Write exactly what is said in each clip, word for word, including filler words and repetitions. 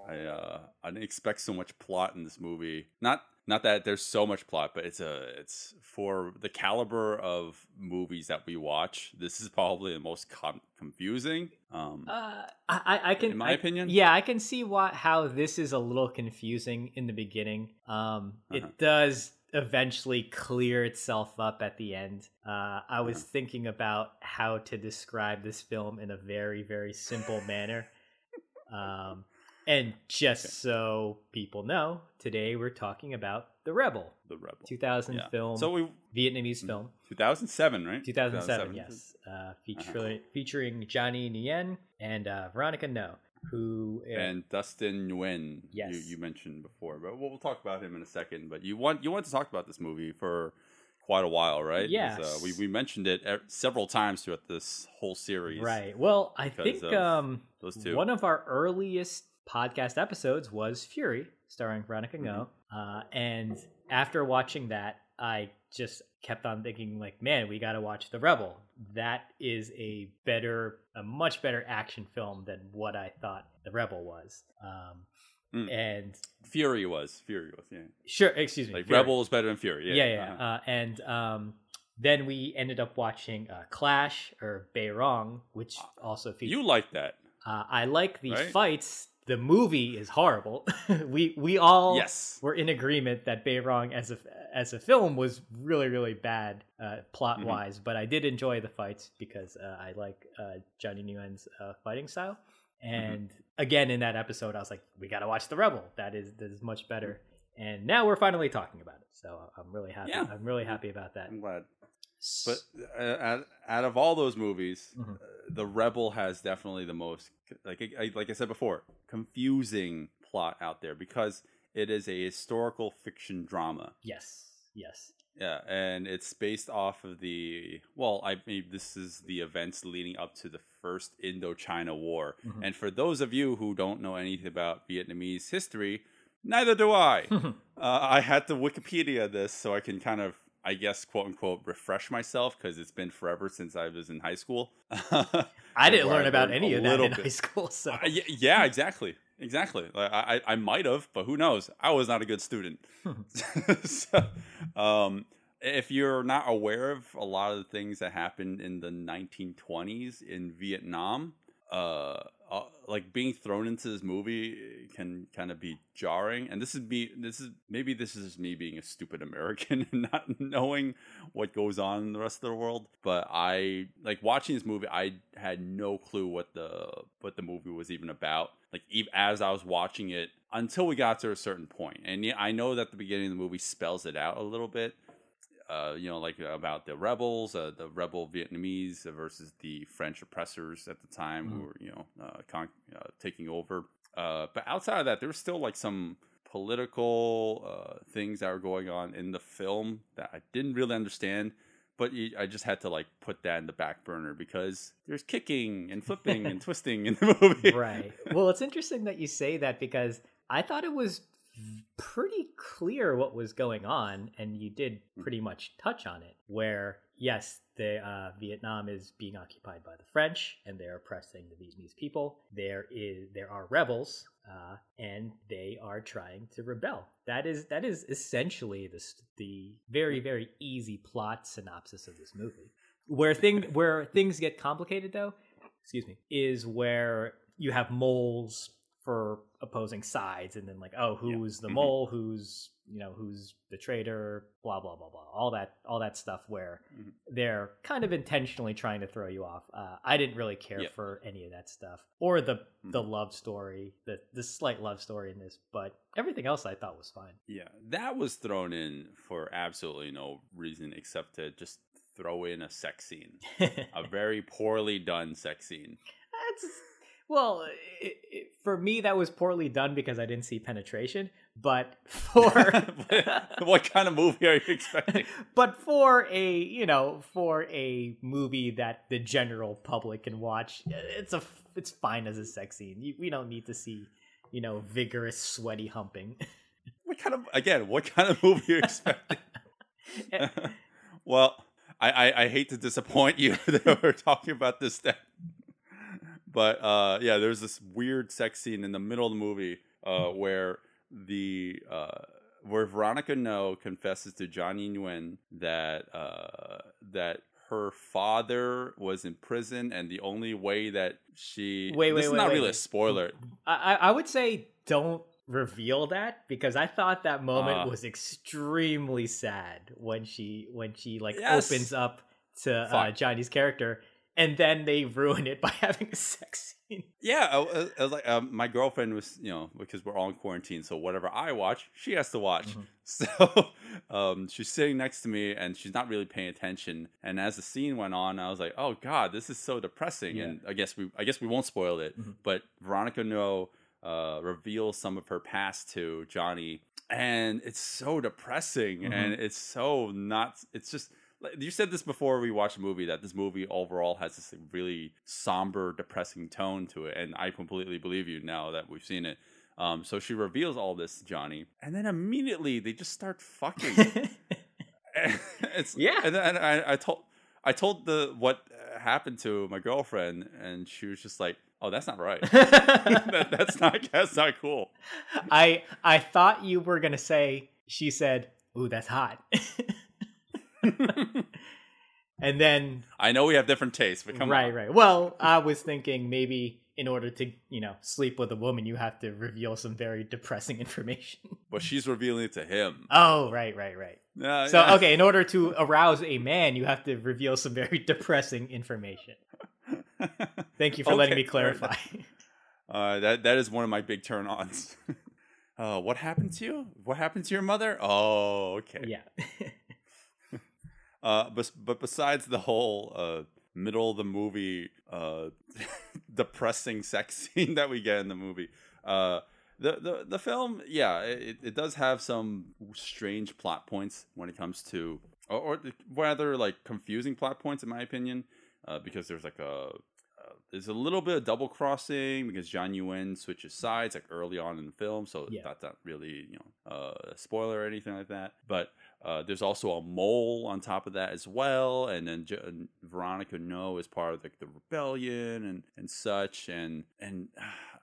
I uh, I didn't expect so much plot in this movie. Not not that there's so much plot, but it's a it's for the caliber of movies that we watch. This is probably the most com- confusing. Um, uh, I I can in my I, opinion. Yeah, I can see what how this is a little confusing in the beginning. Um, it uh-huh. does eventually clear itself up at the end. Uh, I was uh-huh. thinking about how to describe this film in a very very simple manner. Um. And just okay. so people know, today we're talking about The Rebel. The Rebel. two thousand yeah. film, so we, Vietnamese film. two thousand seven, right? two thousand seven, two thousand seven. Yes. Uh, featuring, uh-huh. featuring Johnny Nguyen and uh, Veronica Ngo, who... Uh, and Dustin Nguyen, yes. you, you mentioned before. But we'll, we'll talk about him in a second. But you want you want to talk about this movie for quite a while, right? Yes. Uh, we, we mentioned it several times throughout this whole series. Right. Well, I think of um, those two. One of our earliest podcast episodes was Fury, starring Veronica Ngo. Mm-hmm. Uh, and after watching that, I just kept on thinking, like, man, we got to watch The Rebel. That is a better, a much better action film than what I thought The Rebel was. Um, mm. And Fury was, Fury was, yeah. Sure, excuse me. Like Fury. Rebel is better than Fury. Yeah, yeah. yeah. Uh-huh. Uh, and um, then we ended up watching uh, Clash or Bay Rong, which also featured. You like that? Uh, I like the right? fights. The movie is horrible. we we all yes. were in agreement that Bay Rong as a as a film was really really bad uh, plot mm-hmm. wise, but I did enjoy the fights because uh, I like uh, Johnny Nguyen's uh, fighting style. And mm-hmm. again, in that episode, I was like, we got to watch The Rebel. That is that is much better. Mm-hmm. And now we're finally talking about it, so I'm really happy. Yeah. I'm really happy about that. I'm glad. But uh, out of all those movies, mm-hmm. uh, The Rebel has definitely the most, like I, like I said before, confusing plot out there because it is a historical fiction drama. Yes, yes. Yeah, and it's based off of the, well, I mean, this is the events leading up to the first Indochina war. Mm-hmm. And for those of you who don't know anything about Vietnamese history, neither do I. uh, I had to Wikipedia this so I can kind of, I guess, quote unquote, refresh myself because it's been forever since I was in high school. I didn't learn about any of that in bit. high school. So uh, yeah, yeah, exactly. Exactly. I, I, I might have, but who knows? I was not a good student. so, um, if you're not aware of a lot of the things that happened in the nineteen twenties in Vietnam, uh, uh, like being thrown into this movie can kind of be jarring. And this is me, this is maybe this is just me being a stupid American and not knowing what goes on in the rest of the world. But I like watching this movie, I had no clue what the what the movie was even about. Like even as I was watching it until we got to a certain point. And I know that the beginning of the movie spells it out a little bit. Uh, you know, like about the rebels, uh, the rebel Vietnamese versus the French oppressors at the time mm-hmm. who were, you know, uh, con- uh, taking over. Uh, but outside of that, there was still like some political uh, things that were going on in the film that I didn't really understand. But I just had to like put that in the back burner because there's kicking and flipping and twisting in the movie. Right. Well, it's interesting that you say that because I thought it was pretty clear what was going on, and you did pretty much touch on it, where yes, the uh Vietnam is being occupied by the French and they're oppressing the Vietnamese people. There is there are rebels uh and they are trying to rebel. That is that is essentially the the very very easy plot synopsis of this movie. Where thing where things get complicated though, excuse me, is where you have moles for opposing sides, and then like, oh, who's yeah. the mole, mm-hmm. who's you know who's the traitor, blah blah blah blah, all that all that stuff where mm-hmm. they're kind of intentionally trying to throw you off. uh I didn't really care yeah. for any of that stuff, or the mm-hmm. the love story, the the slight love story in this, but everything else I thought was fine. Yeah, that was thrown in for absolutely no reason except to just throw in a sex scene. A very poorly done sex scene. That's Well, it, it, for me, that was poorly done because I didn't see penetration. But for what kind of movie are you expecting? But for a, you know, for a movie that the general public can watch, it's a it's fine as a sex scene. You, we don't need to see, you know, vigorous, sweaty humping. What kind of again? What kind of movie are you expecting? Well, I, I I hate to disappoint you that we're talking about this thing. But uh, yeah, there's this weird sex scene in the middle of the movie uh, where the uh, where Veronica Ngo confesses to Johnny Nguyen that uh, that her father was in prison, and the only way that she wait wait this wait, is not wait, really wait. a spoiler. I I would say don't reveal that, because I thought that moment uh, was extremely sad when she when she like yes. opens up to uh, Johnny's character. And then they ruin it by having a sex scene. Yeah, I, I was like, um, my girlfriend was, you know, because we're all in quarantine, so whatever I watch, she has to watch. Mm-hmm. So um, she's sitting next to me, and she's not really paying attention. And as the scene went on, I was like, "Oh God, this is so depressing." Yeah. And I guess we, I guess we won't spoil it. Mm-hmm. But Veronica Ngo uh, reveals some of her past to Johnny, and it's so depressing, mm-hmm. and it's so not. It's just. You said this before we watched the movie, that this movie overall has this really somber, depressing tone to it. And I completely believe you now that we've seen it. Um, so she reveals all this to Johnny. And then immediately they just start fucking. It's, yeah. And, and I, I told I told the what happened to my girlfriend, and she was just like, "Oh, that's not right. that, that's not that's not cool." I I thought you were going to say, she said, "Ooh, that's hot." And then I know we have different tastes, but come right, on. right. Well, I was thinking maybe in order to, you know, sleep with a woman, you have to reveal some very depressing information. But she's revealing it to him. Oh, right, right, right. Uh, so, yeah. Okay, in order to arouse a man, you have to reveal some very depressing information. Thank you for okay, letting me clarify. Uh, that that is one of my big turn-ons. Uh, what happened to you? What happened to your mother? Oh, okay. Yeah. Uh, but but besides the whole uh, middle of the movie uh, depressing sex scene that we get in the movie, uh, the, the the film, yeah, it, it does have some strange plot points when it comes to, or, or rather like confusing plot points in my opinion, uh, because there's like a uh, there's a little bit of double crossing because Johnny Nguyen switches sides like early on in the film, so yeah. that's not really you know uh, a spoiler or anything like that, but. Uh, there's also a mole on top of that as well, and then Je- and Veronica Ngo is part of like the rebellion and, and such, and and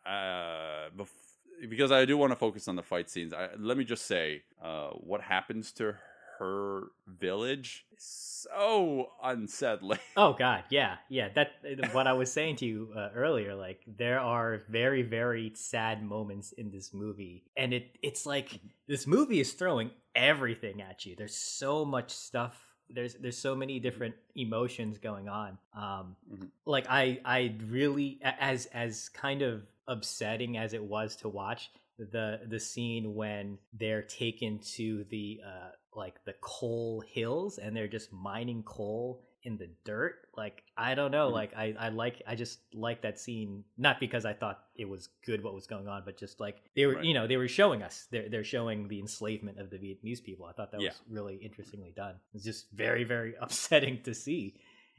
uh, bef- because I do want to focus on the fight scenes, I, let me just say uh, what happens to her village is so unsettling. Oh God, yeah, yeah. That what I was saying to you uh, earlier. Like there are very very sad moments in this movie, and it it's like this movie is throwing everything at you. There's so much stuff. There's there's so many different emotions going on. Um, mm-hmm. Like I I really as as kind of upsetting as it was to watch the the scene when they're taken to the uh, like the coal hills and they're just mining coal in the dirt. Like I don't know. Mm-hmm. Like I I like I just like that scene, not because I thought it was good what was going on, but just like they were, right. you know, they were showing us. They're they're showing the enslavement of the Vietnamese people. I thought that yeah. was really interestingly done. It's just very very upsetting to see.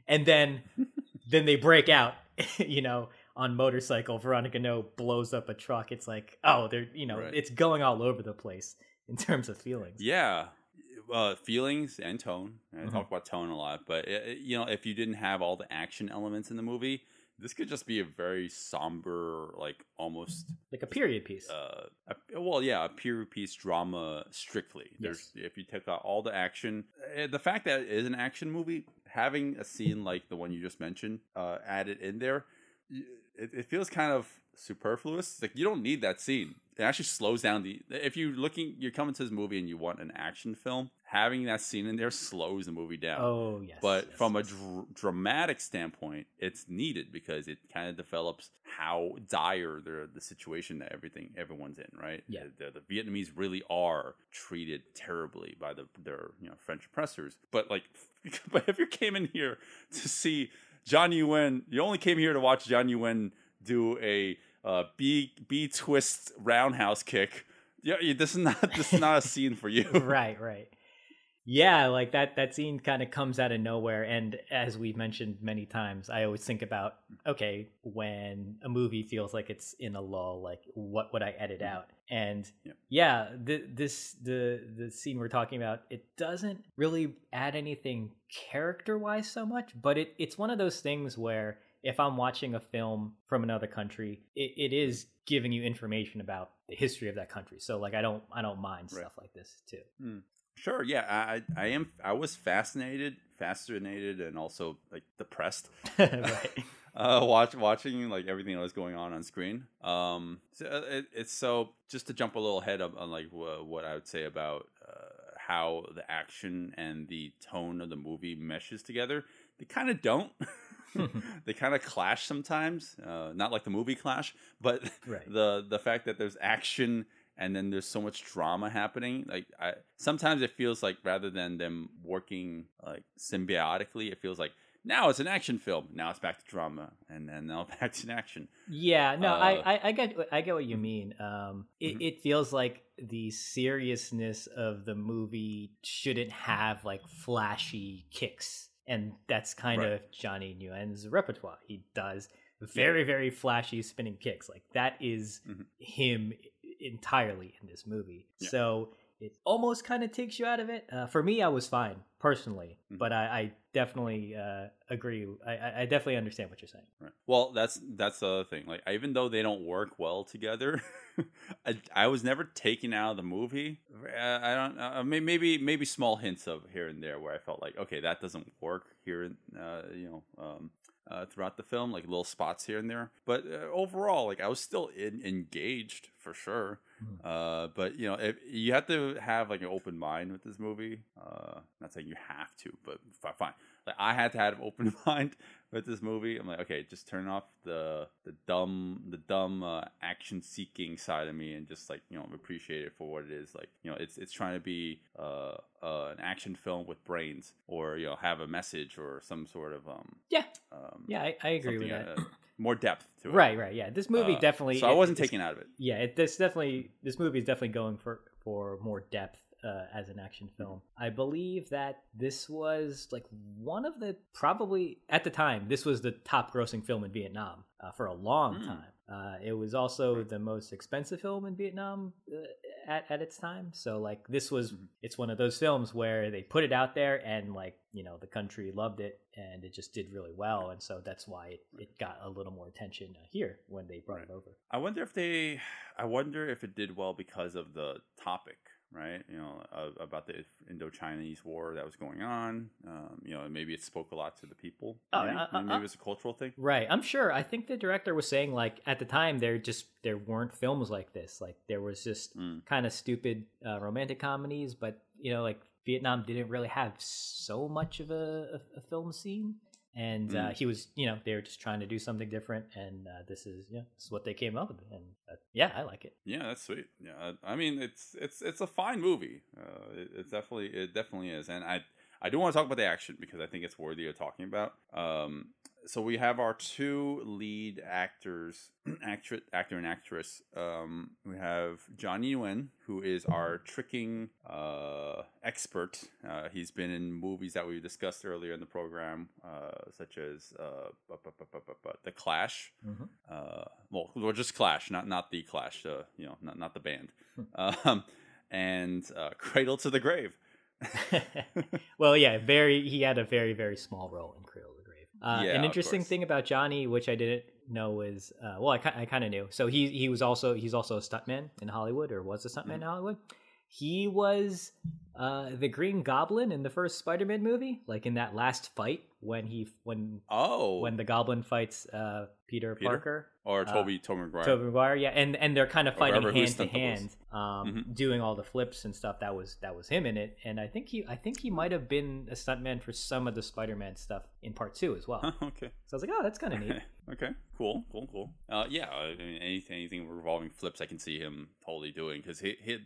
And then then they break out, you know, on motorcycle. Veronica Ngo blows up a truck. It's like oh, they're you know, right. it's going all over the place in terms of feelings. Yeah. Uh, feelings and tone. I mm-hmm. talk about tone a lot, but it, you know, if you didn't have all the action elements in the movie, this could just be a very somber, like almost like a period piece. Uh, a, well, yeah, a period piece drama strictly. There's yes. if you take out all the action, the fact that it is an action movie, having a scene like the one you just mentioned uh, added in there, it, it feels kind of superfluous. It's like you don't need that scene. It actually slows down the. If you're looking, you're coming to this movie and you want an action film, having that scene in there slows the movie down. Oh yes. But yes, from yes. a dr- dramatic standpoint, it's needed because it kind of develops how dire the the situation that everything everyone's in, right? Yeah. The, the, the Vietnamese really are treated terribly by the their you know French oppressors. But like, but if you came in here to see Johnny Nguyen, you only came here to watch Johnny Nguyen do a uh, B B twist roundhouse kick. Yeah, this is not this is not a scene for you. Right, right. Yeah, like that that scene kind of comes out of nowhere. And as we've mentioned many times, I always think about, okay, when a movie feels like it's in a lull, like what would I edit out? And yeah, yeah the, this the the scene we're talking about, it doesn't really add anything character wise so much, but it it's one of those things where if I'm watching a film from another country, it, it is giving you information about the history of that country. So like I don't I don't mind right. stuff like this too. Mm. Sure. Yeah, I, I am. I was fascinated, fascinated, and also like depressed. Right. uh, watch, watching like everything that was going on on screen. Um, so it, it's so just to jump a little ahead on, on like w- what I would say about uh, how the action and the tone of the movie meshes together. They kind of don't. They kind of clash sometimes. Uh, not like the movie Clash, but right. the the fact that there's action. And then there's so much drama happening. Like I, sometimes it feels like rather than them working like symbiotically, it feels like now it's an action film. Now it's back to drama, and then now back to action. Yeah, no, uh, I, I, I get, I get what you mean. Um, it, mm-hmm. it feels like the seriousness of the movie shouldn't have like flashy kicks, and that's kind right. of Johnny Nguyen's repertoire. He does very, very flashy spinning kicks. Like that is mm-hmm. him. Entirely in this movie. Yeah. So it almost kind of takes you out of it. Uh, for me, I was fine personally, mm-hmm. but I, I definitely uh, agree. I, I definitely understand what you're saying. Right. Well, that's that's the other thing. Like, even though they don't work well together, I, I was never taken out of the movie. I, I don't. Uh, maybe maybe small hints of here and there where I felt like, okay, that doesn't work here. Uh, you know. Um, Uh, throughout the film, like little spots here and there, but uh, overall, like I was still in, engaged for sure. Mm-hmm. Uh, but you know, if, you have to have like an open mind with this movie. Uh, not saying you have to, but fine. Like I had to have an open mind with this movie. I'm like, okay, just turn off the the dumb the dumb uh, action seeking side of me and just like you know appreciate it for what it is. Like you know, it's it's trying to be uh, uh, an action film with brains, or you know, have a message or some sort of um yeah um, yeah I, I agree with that. Uh, more depth to it. Right, right, yeah. This movie uh, definitely. So I wasn't it, taken out of it. Yeah, it, this definitely this movie is definitely going for for more depth. Uh, as an action film. I believe that this was like one of the probably at the time this was the top grossing film in Vietnam uh, for a long mm. time. Uh, it was also the most expensive film in Vietnam uh, at, at its time. So like this was mm-hmm. it's one of those films where they put it out there and like you know the country loved it and it just did really well, and so that's why it, it got a little more attention here when they brought right. it over. I wonder if they I wonder if it did well because of the topic. Right, you know, uh, about the Indo-Chinese war that was going on. Um, you know, maybe it spoke a lot to the people. Oh, right? uh, uh, maybe it was a cultural thing. Right, I'm sure. I think the director was saying like at the time there just there weren't films like this. Like there was just mm. kind of stupid uh, romantic comedies, but you know, like Vietnam didn't really have so much of a, a, a film scene. And mm. uh, he was, you know, they were just trying to do something different, and uh, this is, yeah, this is what they came up with, and uh, yeah, I like it. Yeah, that's sweet. Yeah, I, I mean, it's it's it's a fine movie. Uh, it, it's definitely it definitely is, and I I do want to talk about the action because I think it's worthy of talking about. Um, so we have our two lead actors, actor, actor and actress. Um, we have Johnny Nguyen, who is our tricking uh, expert. Uh, he's been in movies that we discussed earlier in the program, uh, such as uh, bu- bu- bu- bu- bu- bu- The Clash. Mm-hmm. Uh, well, or just Clash, not not The Clash. Uh, you know, not not the band. um, and uh, Cradle to the Grave. Well, yeah, very. He had a very, very small role in Cradle to the Grave. Uh, yeah, an interesting thing about Johnny, which I didn't know, was uh, well, I, I kind of knew. So he he was also he's also a stuntman in Hollywood, or was a stuntman mm-hmm. in Hollywood. He was uh, the Green Goblin in the first Spider-Man movie, like in that last fight when he when oh when the Goblin fights uh, Peter, Peter Parker or Tobey uh, Tobey Maguire. Tobey Maguire, yeah, and and they're kind of fighting hand to hand, um, mm-hmm. doing all the flips and stuff. That was that was him in it, and I think he I think he might have been a stuntman for some of the Spider-Man stuff in part two as well. Okay, so I was like, oh, that's kind of neat. Okay, cool, cool, cool. Uh, yeah, I mean, anything anything revolving flips, I can see him totally doing because he he.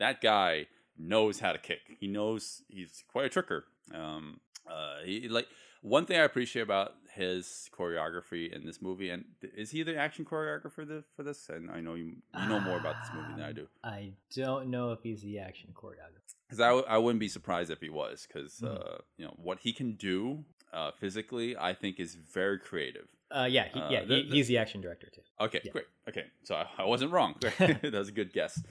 That guy knows how to kick. He knows he's quite a tricker. Um, uh, he, like one thing I appreciate about his choreography in this movie, and is he the action choreographer the, for this? And I know you, you know uh, more about this movie than I do. I don't know if he's the action choreographer. Because I, w- I wouldn't be surprised if he was, because mm. uh, you know what he can do uh, physically, I think is very creative. Uh, yeah, he, yeah, uh, the, the, he's the action director too. Okay, yeah. Great. Okay, so I, I wasn't wrong. That was a good guess.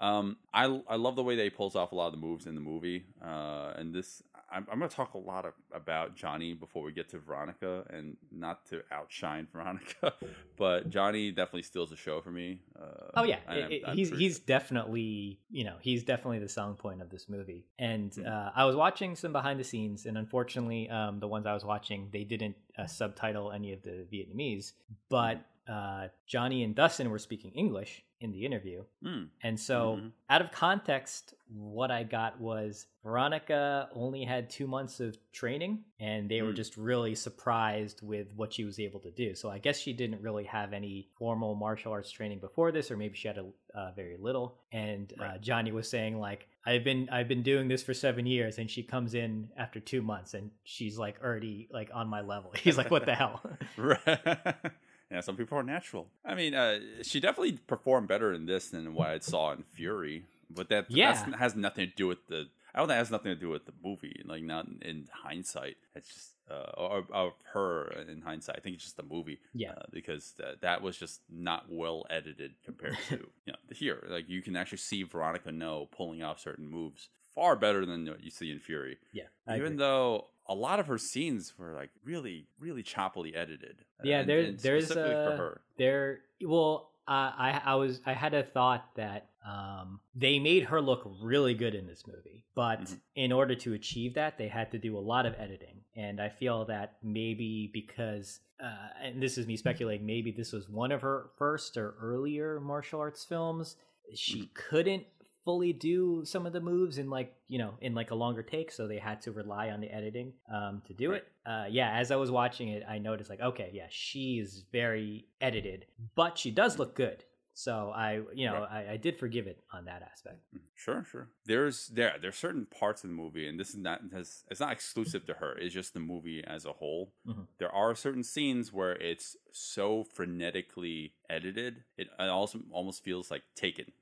Um, I I love the way that he pulls off a lot of the moves in the movie, uh, and this. I'm, I'm going to talk a lot of, about Johnny before we get to Veronica, and not to outshine Veronica, but Johnny definitely steals the show for me. Uh, oh yeah, I'm, it, I'm he's pretty... he's definitely you know he's definitely the selling point of this movie. And mm-hmm. uh, I was watching some behind the scenes, and unfortunately, um, the ones I was watching they didn't uh, subtitle any of the Vietnamese, but. Uh, Johnny and Dustin were speaking English in the interview. Mm. And so mm-hmm. out of context, what I got was Veronica only had two months of training, and they mm. were just really surprised with what she was able to do. So I guess she didn't really have any formal martial arts training before this, or maybe she had a, uh, very little. And right. uh, Johnny was saying like, I've been I've been doing this for seven years, and she comes in after two months and she's like already like on my level. He's like, what the hell? Right. Yeah, some people are natural. I mean, uh, she definitely performed better in this than what I saw in Fury. But that yeah. has nothing to do with the... I don't think it has nothing to do with the movie. Like, not in, in hindsight. It's just... Uh, or, or her in hindsight. I think it's just the movie. Yeah. Uh, because th- that was just not well edited compared to you know, here. Like, you can actually see Veronica Ngo pulling off certain moves far better than what you see in Fury. Yeah, I Even agree. though... a lot of her scenes were like really, really choppily edited. Yeah, and, there, and there's a uh, for her. There. Well, uh, I, I was, I had a thought that um, they made her look really good in this movie, but mm-hmm. in order to achieve that, they had to do a lot of editing. And I feel that maybe because, uh, and this is me speculating, maybe this was one of her first or earlier martial arts films. She mm-hmm. couldn't fully do some of the moves in like you know in like a longer take, so they had to rely on the editing um to do right. it uh yeah as I was watching it, I noticed like okay yeah she is very edited, but she does look good, so I you know right. I, I did forgive it on that aspect. Sure sure there's there there's certain parts of the movie, and this is not has it's not exclusive to her, it's just the movie as a whole. Mm-hmm. There are certain scenes where it's so frenetically edited it, it also almost feels like Taken.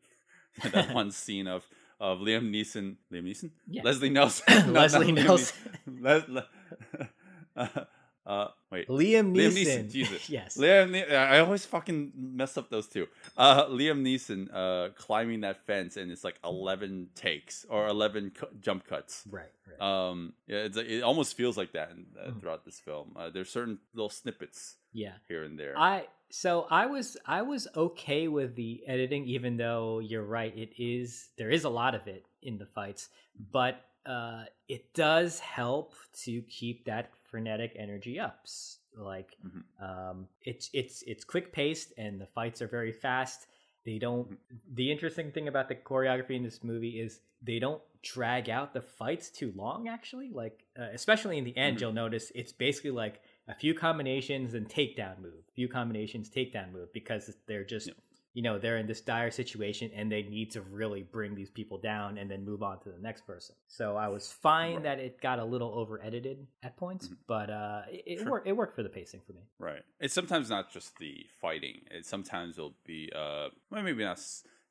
That one scene of, of Liam Neeson, Liam Neeson, yeah. Leslie Nelson, Leslie no, Nelson, Les, Le, uh, uh, wait, Liam, Liam Neeson, Neeson Jesus, yes, Liam. Ne- I always fucking mess up those two. Uh, Liam Neeson uh, climbing that fence, and it's like eleven takes or eleven cu- jump cuts. Right. right. Um, yeah, it's it almost feels like that in, uh, mm. throughout this film. Uh, there's certain little snippets. Yeah. Here and there. I. So I was I was okay with the editing, even though you're right, it is there is a lot of it in the fights, but uh, it does help to keep that frenetic energy up. Like mm-hmm. um, it's it's it's quick paced, and the fights are very fast. They don't. Mm-hmm. The interesting thing about the choreography in this movie is they don't drag out the fights too long. Actually, like uh, especially in the end, mm-hmm. you'll notice it's basically like. A few combinations and takedown move. Few combinations, takedown move, because they're just, yeah. you know, they're in this dire situation and they need to really bring these people down and then move on to the next person. So I was fine right. that it got a little over edited at points, mm-hmm. but uh, it, sure. it worked. It worked for the pacing for me. Right. It's sometimes not just the fighting. It sometimes it'll be uh, well, maybe not.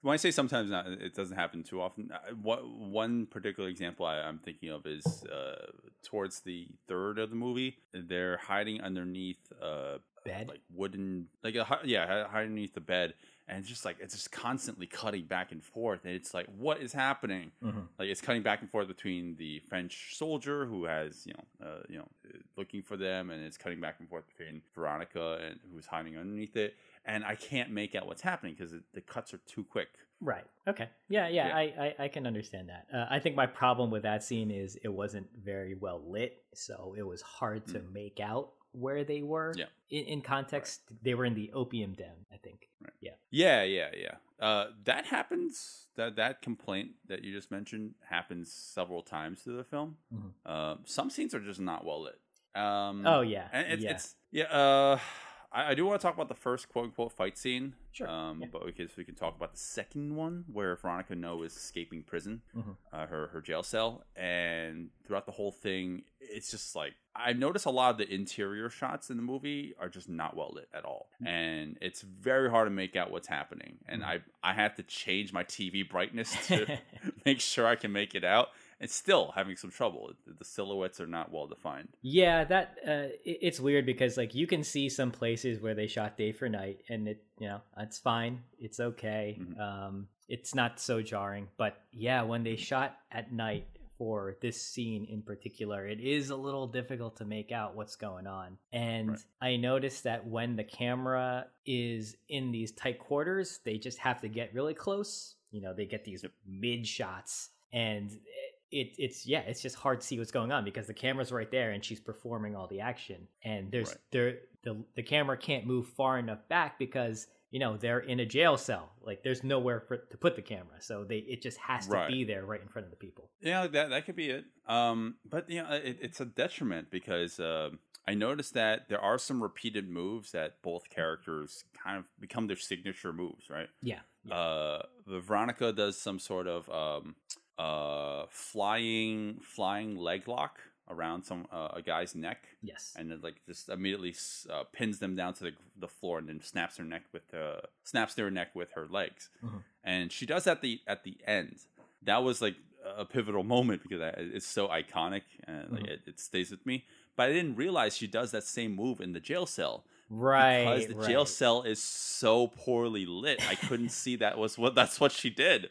When I say sometimes not, it doesn't happen too often. What one particular example I, I'm thinking of is uh, towards the third of the movie, they're hiding underneath a bed, like wooden, like a yeah, hiding underneath the bed, and it's just like it's just constantly cutting back and forth, and it's like what is happening? Mm-hmm. Like it's cutting back and forth between the French soldier who has you know uh, you know looking for them, and it's cutting back and forth between Veronica and who's hiding underneath it. And I can't make out what's happening because the cuts are too quick. Right. Okay. Yeah, yeah, yeah. I, I, I can understand that. Uh, I think my problem with that scene is it wasn't very well lit, so it was hard to mm. make out where they were. Yeah. In, in context, right. they were in the opium den, I think. Right. Yeah. Yeah, yeah, yeah. Uh, that happens. That that complaint that you just mentioned happens several times through the film. Mm-hmm. Uh, some scenes are just not well lit. Um, oh, yeah. And it's, yeah. It's, yeah uh, I do want to talk about the first quote-unquote fight scene, sure. um, yeah. but because we can talk about the second one where Veronica Ngo is escaping prison, mm-hmm. uh, her her jail cell, and throughout the whole thing, it's just like, I've noticed a lot of the interior shots in the movie are just not well lit at all. And it's very hard to make out what's happening. And I I have to change my T V brightness to make sure I can make it out. And still having some trouble. The silhouettes are not well defined. Yeah, that uh, it's weird because like you can see some places where they shot day for night, and it you know it's fine, it's okay, mm-hmm. um, it's not so jarring. But yeah, when they shot at night for this scene in particular, it is a little difficult to make out what's going on. And right. I noticed that when the camera is in these tight quarters, they just have to get really close. You know, they get these mid shots and. It, it's yeah, it's just hard to see what's going on because the camera's right there and she's performing all the action, and there's right. there the the camera can't move far enough back because you know they're in a jail cell, like there's nowhere for to put the camera, so they it just has to right. be there right in front of the people. Yeah, that that could be it. Um, but you know it, it's a detriment because uh, I noticed that there are some repeated moves that both characters kind of become their signature moves, right? Yeah. yeah. Uh, Veronica does some sort of. Um, Uh, flying, flying leg lock around some uh, a guy's neck. Yes, and it like just immediately uh, pins them down to the the floor, and then snaps her neck with uh, snaps their neck with her legs. Mm-hmm. And she does at the at the end. That was like a pivotal moment because it's so iconic, and like, mm-hmm. it, it stays with me. But I didn't realize she does that same move in the jail cell. Right, because the right. jail cell is so poorly lit, I couldn't see that was what that's what she did.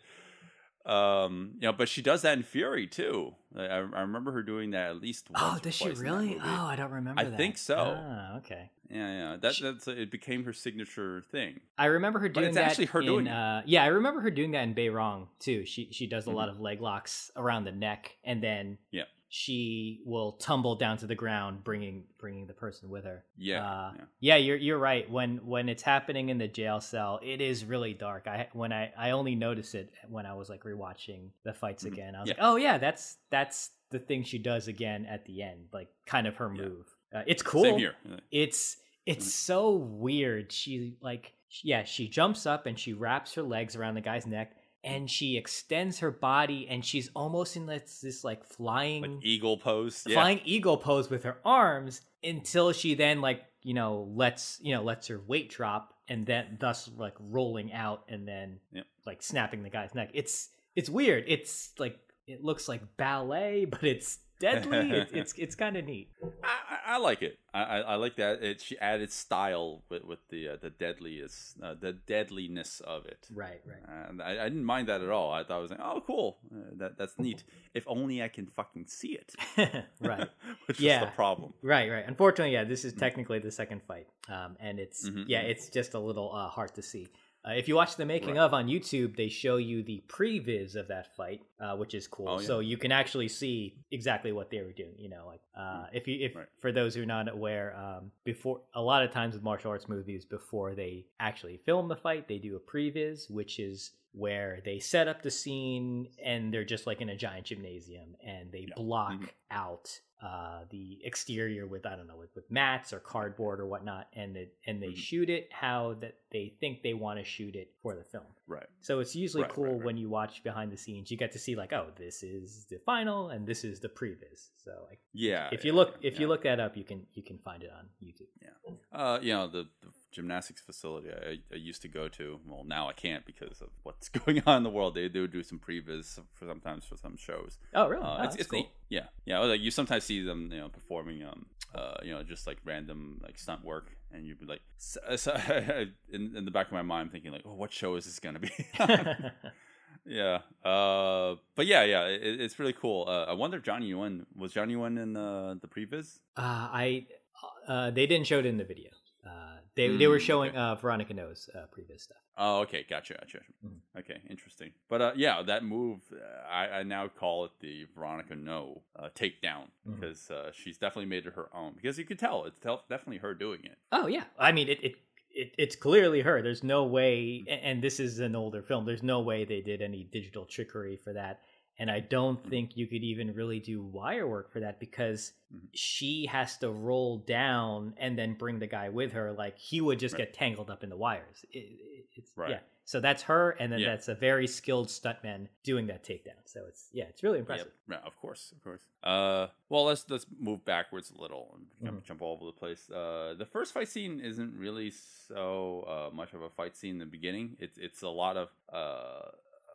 Um, you know, but she does that in Fury too. I, I remember her doing that at least once. Oh, does she really? Oh, I don't remember. I that. think so. Ah, okay. Yeah, yeah. That she, that's it became her signature thing. I remember her doing but it's that. Actually her in, doing. Uh, yeah, I remember her doing that in Bay Rong too. She she does a mm-hmm. lot of leg locks around the neck, and then yeah. she will tumble down to the ground, bringing bringing the person with her. Yeah, uh, yeah. yeah. You're you're right. When when it's happening in the jail cell, it is really dark. I when I, I only noticed it when I was like rewatching the fights mm-hmm. again. I was yeah. like, oh yeah, that's that's the thing she does again at the end, like kind of her move. Yeah. Uh, it's cool. Same here. Yeah. It's it's mm-hmm. so weird. She like yeah, she jumps up and she wraps her legs around the guy's neck. And she extends her body, and she's almost in this, this like flying like eagle pose, yeah. flying eagle pose with her arms until she then like you know lets you know lets her weight drop, and then thus like rolling out and then yep. like snapping the guy's neck. It's it's weird. It's like it looks like ballet, but it's deadly. it's it's, it's kind of neat. I, I like it. I, I, I like that. It she added style with, with the uh, the deadliest uh, the deadliness of it. Right, right. And I, I didn't mind that at all. I thought I was like, oh, cool. Uh, that that's neat. If only I can fucking see it. right. Which yeah. is the problem. Right, right. Unfortunately, yeah. This is technically the second fight, um, and it's mm-hmm. yeah, it's just a little uh, hard to see. Uh, if you watch the making right. of on YouTube, they show you the previs of that fight, uh, which is cool. Oh, yeah. So you can actually see exactly what they were doing. You know, like uh, if you if right. for those who are not aware, um, before a lot of times with martial arts movies, before they actually film the fight, they do a previs, which is where they set up the scene and they're just like in a giant gymnasium and they yeah. block mm-hmm. out uh, the exterior with, I don't know, with, with mats or cardboard or whatnot. And, the, and they mm-hmm. shoot it how that they think they want to shoot it for the film. Right. So it's usually right, cool right, right. when you watch behind the scenes, you get to see like, oh, this is the final and this is the previs. So like, yeah, if you yeah, look, if yeah. you look that up, you can, you can find it on YouTube. Yeah. Uh, you know, the, the gymnastics facility I, I used to go to, well now I can't because of what's going on in the world, they, they would do some previs for sometimes for some shows. Oh really? Uh, oh, it's, it's cool. Neat. Yeah, yeah, like you sometimes see them you know performing um uh you know just like random like stunt work, and you'd be like so, so, in, in the back of my mind I'm thinking like, oh, what show is this gonna be? Yeah, uh, but yeah, yeah, it, it's really cool. uh, I wonder if Johnny Nguyen was Johnny Nguyen in the, the previs. uh I uh they didn't show it in the video. Uh, they mm, they were showing okay. uh, Veronica Ngo's uh, previous stuff. Oh, okay, gotcha, gotcha. Mm-hmm. Okay, interesting. But uh, yeah, that move, uh, I, I now call it the Veronica Ngo uh, takedown mm-hmm. because uh, she's definitely made it her own. Because you could tell it's definitely her doing it. Oh yeah, I mean it. it It, it's clearly her. There's no way, and this is an older film. There's no way they did any digital trickery for that. And I don't think you could even really do wire work for that, because mm-hmm. she has to roll down and then bring the guy with her. Like, he would just right. get tangled up in the wires. It, it, it's, right. Yeah. So that's her, and then yeah. that's a very skilled stuntman doing that takedown. So it's yeah, it's really impressive. Yep. Yeah, of course, of course. Uh, well, let's let's move backwards a little and jump, mm-hmm. jump all over the place. Uh, the first fight scene isn't really so uh, much of a fight scene in the beginning. It's it's a lot of. Uh,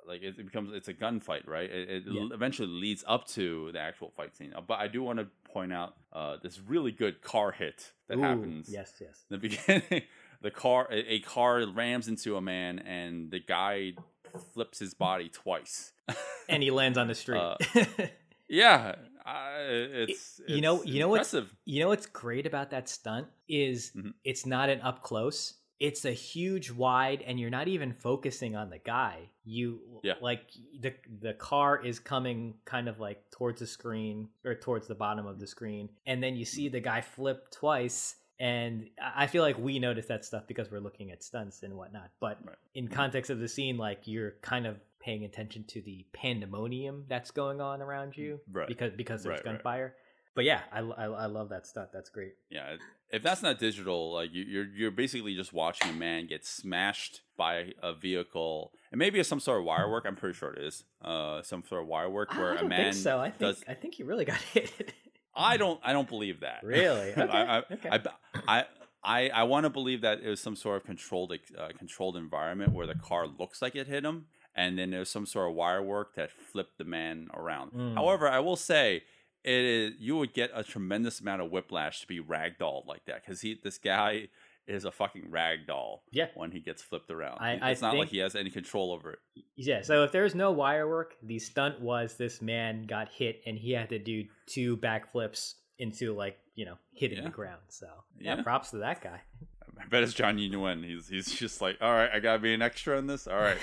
Like it becomes, it's a gunfight, right? It, it yeah. eventually leads up to the actual fight scene. But I do want to point out uh, this really good car hit that Ooh, happens. Yes, yes. In the beginning, the car, a car rams into a man, and the guy flips his body twice, and he lands on the street. Uh, yeah, I, it's, it, you it's know, you know what's you know what's great about that stunt is mm-hmm. it's not an up close. It's a huge wide, and you're not even focusing on the guy. You yeah. like the the car is coming kind of like towards the screen or towards the bottom of the screen, and then you see the guy flip twice. And I feel like we notice that stuff because we're looking at stunts and whatnot. But right. in context of the scene, like, you're kind of paying attention to the pandemonium that's going on around you right. because because there's right, gunfire. Right. But yeah, I, I, I love that stuff. That's great. Yeah, if that's not digital, like you, you're you're basically just watching a man get smashed by a vehicle, and maybe it's some sort of wire work. I'm pretty sure it is. Uh, some sort of wire work where I don't a man think so. I think does... I think he really got hit. I don't. I don't believe that. Really? Okay. I, I, okay. I, I, I, I want to believe that it was some sort of controlled uh, controlled environment where the car looks like it hit him, and then there's some sort of wire work that flipped the man around. Mm. However, I will say. It is, you would get a tremendous amount of whiplash to be ragdolled like that, because he this guy is a fucking ragdoll yeah. when he gets flipped around. I, it's I not think, like he has any control over it. Yeah, so if there's no wire work, the stunt was this man got hit and he had to do two backflips into, like, you know, hitting yeah. the ground. So yeah, yeah, props to that guy. I bet it's Johnny Nguyen. He's he's just like, all right, I gotta be an extra in this. All right,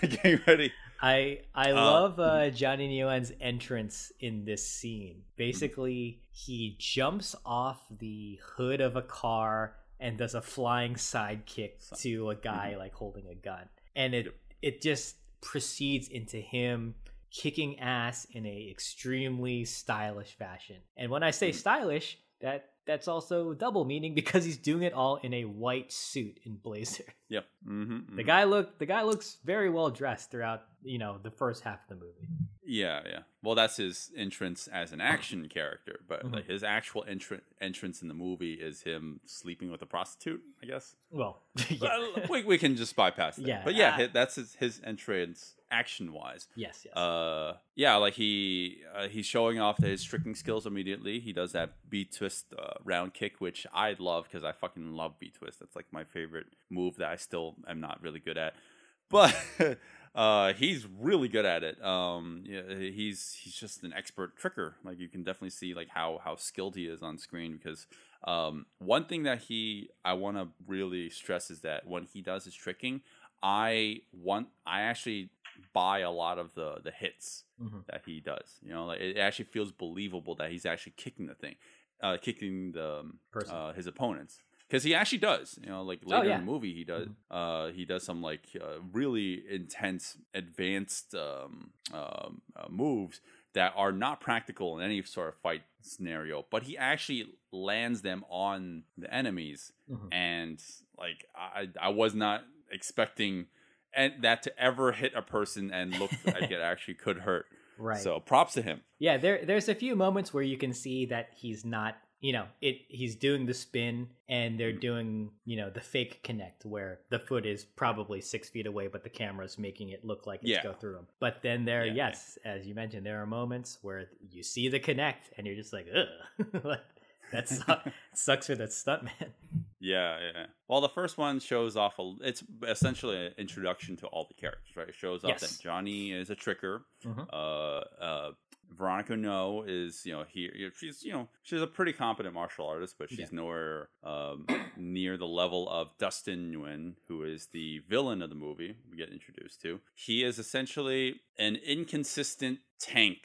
getting ready. I I uh, love uh, Johnny Nguyen's entrance in this scene. Basically, he jumps off the hood of a car and does a flying sidekick to a guy like holding a gun, and it it just proceeds into him kicking ass in a extremely stylish fashion. And when I say stylish, that. That's also double meaning, because he's doing it all in a white suit and blazer. Yep. Mm-hmm, mm-hmm. The guy look. The guy looks very well dressed throughout, you know, the first half of the movie. Yeah, yeah. Well, that's his entrance as an action character, but mm-hmm. like his actual entrance entrance in the movie is him sleeping with a prostitute, I guess. Well, yeah. we we can just bypass that. Yeah, but yeah, uh, that's his his entrance. Action wise, yes, yes. Uh, yeah, like he uh, he's showing off his tricking skills immediately. He does that B twist uh, round kick, which I love because I fucking love B twist. That's like my favorite move that I still am not really good at, but uh, he's really good at it. Um, yeah, he's he's just an expert tricker. Like, you can definitely see like how how skilled he is on screen, because. Um, one thing that he I want to really stress is that when he does his tricking, I want I actually. buy a lot of the the hits mm-hmm. that he does, you know, like it actually feels believable that he's actually kicking the thing uh kicking the um, uh his opponents, because he actually does, you know, like later oh, yeah. in the movie he does mm-hmm. uh he does some like uh, really intense advanced um, um uh, moves that are not practical in any sort of fight scenario, but he actually lands them on the enemies mm-hmm. and like I I was not expecting and that to ever hit a person and look like it actually could hurt. Right. So props to him. Yeah, there there's a few moments where you can see that he's not, you know, it he's doing the spin and they're doing, you know, the fake connect where the foot is probably six feet away, but the camera's making it look like it's yeah. go through him. But then there, yeah, yes, yeah. as you mentioned, there are moments where you see the connect and you're just like, ugh. That su- sucks for that stunt man. Yeah, yeah. Well, the first one shows off, a, it's essentially an introduction to all the characters, right? It shows off yes. that Johnny is a tricker. Mm-hmm. Uh, uh, Veronica Ngo is, you know, here. She's, you know, she's a pretty competent martial artist, but she's yeah. nowhere um, near the level of Dustin Nguyen, who is the villain of the movie we get introduced to. He is essentially an inconsistent tank.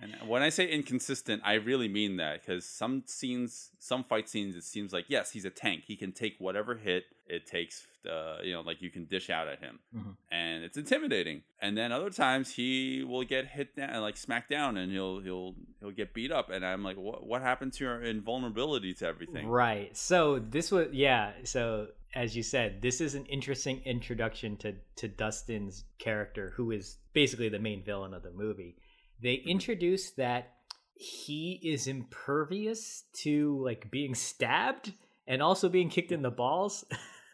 And when I say inconsistent, I really mean that, because some scenes, some fight scenes, it seems like, yes, he's a tank. He can take whatever hit it takes, uh, you know, like you can dish out at him. Mm-hmm. And it's intimidating. And then other times he will get hit down, like smacked down, and he'll he'll he'll get beat up. And I'm like, what what happened to your invulnerability to everything? Right. So this was, yeah. So as you said, this is an interesting introduction to to Dustin's character, who is basically the main villain of the movie. They introduce that he is impervious to like being stabbed and also being kicked in the balls.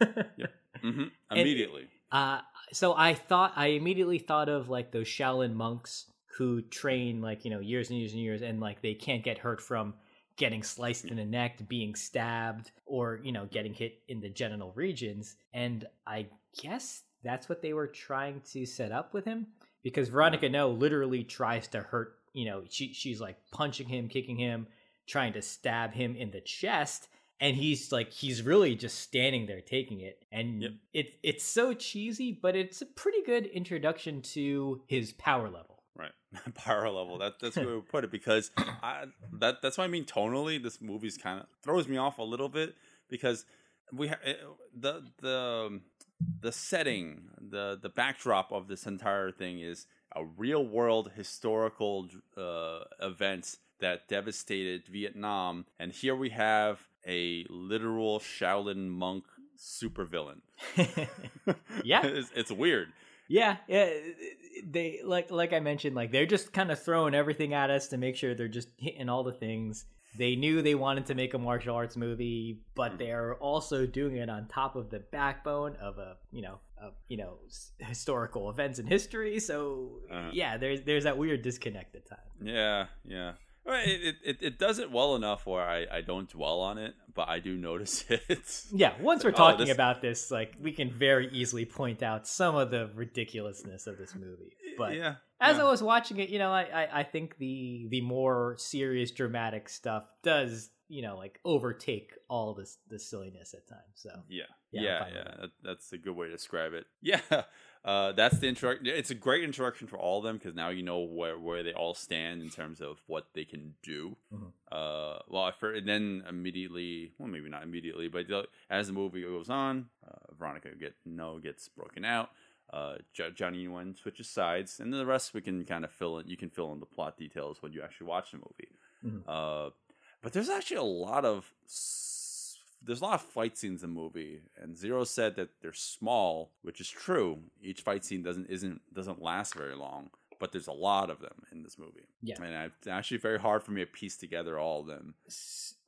Yep. Mm-hmm. Immediately. And, uh, so I thought, I immediately thought of like those Shaolin monks who train like, you know, years and years and years, and like they can't get hurt from getting sliced in the neck, being stabbed, or, you know, getting hit in the genital regions. And I guess that's what they were trying to set up with him, because Veronica Ngo literally tries to hurt, you know, she she's like punching him, kicking him, trying to stab him in the chest. And he's like, he's really just standing there taking it. And yep. it it's so cheesy, but it's a pretty good introduction to his power level. Right. Power level. That, that's where we put it, because I, that that's what I mean. Tonally, this movie's kind of throws me off a little bit, because we ha- it, the the the setting, the the backdrop of this entire thing is a real world historical uh, events that devastated Vietnam, and here we have a literal Shaolin monk supervillain. Yeah, it's, it's weird. Yeah, yeah, they like like I mentioned, like they're just kind of throwing everything at us to make sure they're just hitting all the things. They knew they wanted to make a martial arts movie, but they're also doing it on top of the backbone of a, you know, a, you know, historical events in history. So uh-huh. yeah, there's there's that weird disconnect at times. Yeah, yeah. It, it it does it well enough where I, I don't dwell on it, but I do notice it. Yeah, once we're talking oh, this... about this, like we can very easily point out some of the ridiculousness of this movie. But yeah, as yeah. I was watching it, you know, I, I, I think the the more serious, dramatic stuff does, you know, like overtake all this the silliness at times. So yeah, yeah, yeah. yeah. That. That's a good way to describe it. Yeah. Uh, that's the introduction. It's a great introduction for all of them, because now you know where, where they all stand in terms of what they can do. Mm-hmm. Uh, well, for, and then immediately, well, maybe not immediately, but as the movie goes on, uh, Veronica get, Ngo gets broken out. Uh, jo- Johnny Nguyen switches sides, and then the rest we can kind of fill in. You can fill in the plot details when you actually watch the movie. Mm-hmm. Uh, but there's actually a lot of There's a lot of fight scenes in the movie, and Zero said that they're small, which is true. Each fight scene doesn't isn't doesn't last very long, but there's a lot of them in this movie. Yeah, and it's actually very hard for me to piece together all of them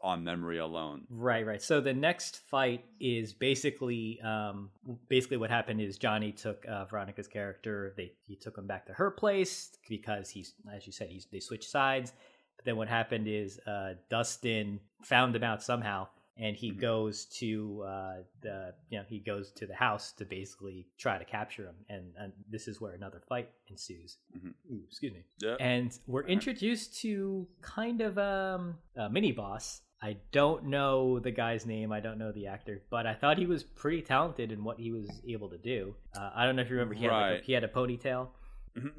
on memory alone. Right, right. So the next fight is basically, um, basically what happened is Johnny took uh, Veronica's character. They he took him back to her place because he's, as you said, he's they switched sides. But then what happened is uh, Dustin found him out somehow. And he mm-hmm. goes to uh, the, you know, he goes to the house to basically try to capture him, and, and this is where another fight ensues. Mm-hmm. Ooh, excuse me. Yep. And we're introduced to kind of um, a mini boss. I don't know the guy's name. I don't know the actor, but I thought he was pretty talented in what he was able to do. Uh, I don't know if you remember. He had right. like a, he had a ponytail.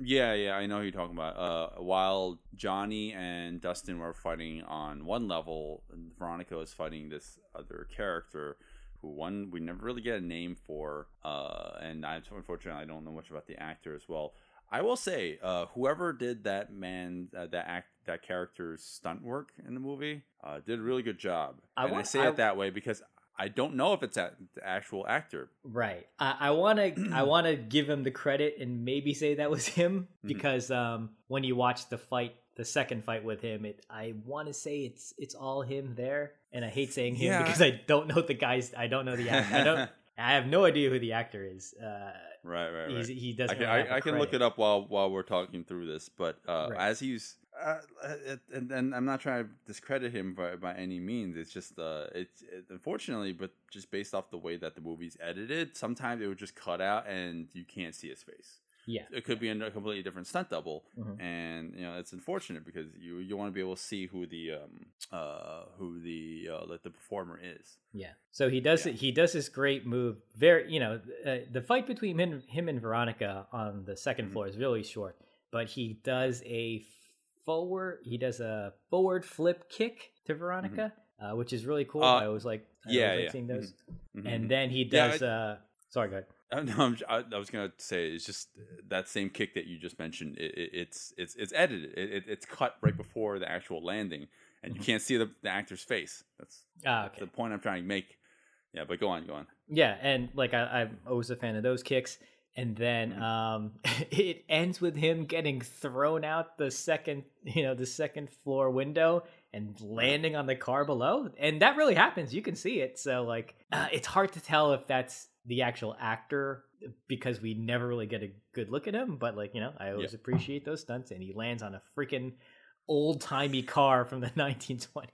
Yeah, yeah, I know who you're talking about. Uh, while Johnny and Dustin were fighting on one level, Veronica was fighting this other character who one we never really get a name for. Uh, and I, unfortunately, I don't know much about the actor as well. I will say, uh, whoever did that man, uh, that act, that character's stunt work in the movie, uh, did a really good job. I and want, I say I, it that way because I don't know if it's a, the actual actor. Right. I want to I want to give him the credit and maybe say that was him, because um, when you watch the fight, the second fight with him, it I want to say it's it's all him there. And I hate saying him yeah. because I don't know the guys. I don't know the actor. I don't. I have no idea who the actor is. Uh, right, right, right. He doesn't. I can, really I, I can look it up while while we're talking through this. But uh, right. as he's. Uh, and, and I'm not trying to discredit him by, by any means. It's just, uh, it's it, unfortunately, but just based off the way that the movie's edited, sometimes it would just cut out and you can't see his face. Yeah, it could be a completely different stunt double, mm-hmm. and you know it's unfortunate because you you want to be able to see who the um uh who the uh like the performer is. Yeah, so he does yeah. he does this great move. Very, you know, uh, the fight between him, him and Veronica on the second mm-hmm. floor is really short, but he does a. Forward, he does a forward flip kick to Veronica, mm-hmm. uh, which is really cool. Uh, I was like, I yeah, yeah. I've seen those. Mm-hmm. Mm-hmm. And then he does. Yeah, I, uh, sorry, go ahead. I, no, I'm, I, I was gonna say it's just that same kick that you just mentioned. It, it, it's it's it's edited. It, it, it's cut right before the actual landing, and you can't see the, the actor's face. That's, ah, okay. that's the point I'm trying to make. Yeah, but go on, go on. Yeah, and like I, I'm always a fan of those kicks. And then um, it ends with him getting thrown out the second, you know, the second floor window and landing on the car below. And that really happens. You can see it. So like, uh, it's hard to tell if that's the actual actor because we never really get a good look at him. But like, you know, I always yeah. appreciate those stunts. And he lands on a freaking old timey car from the nineteen twenties.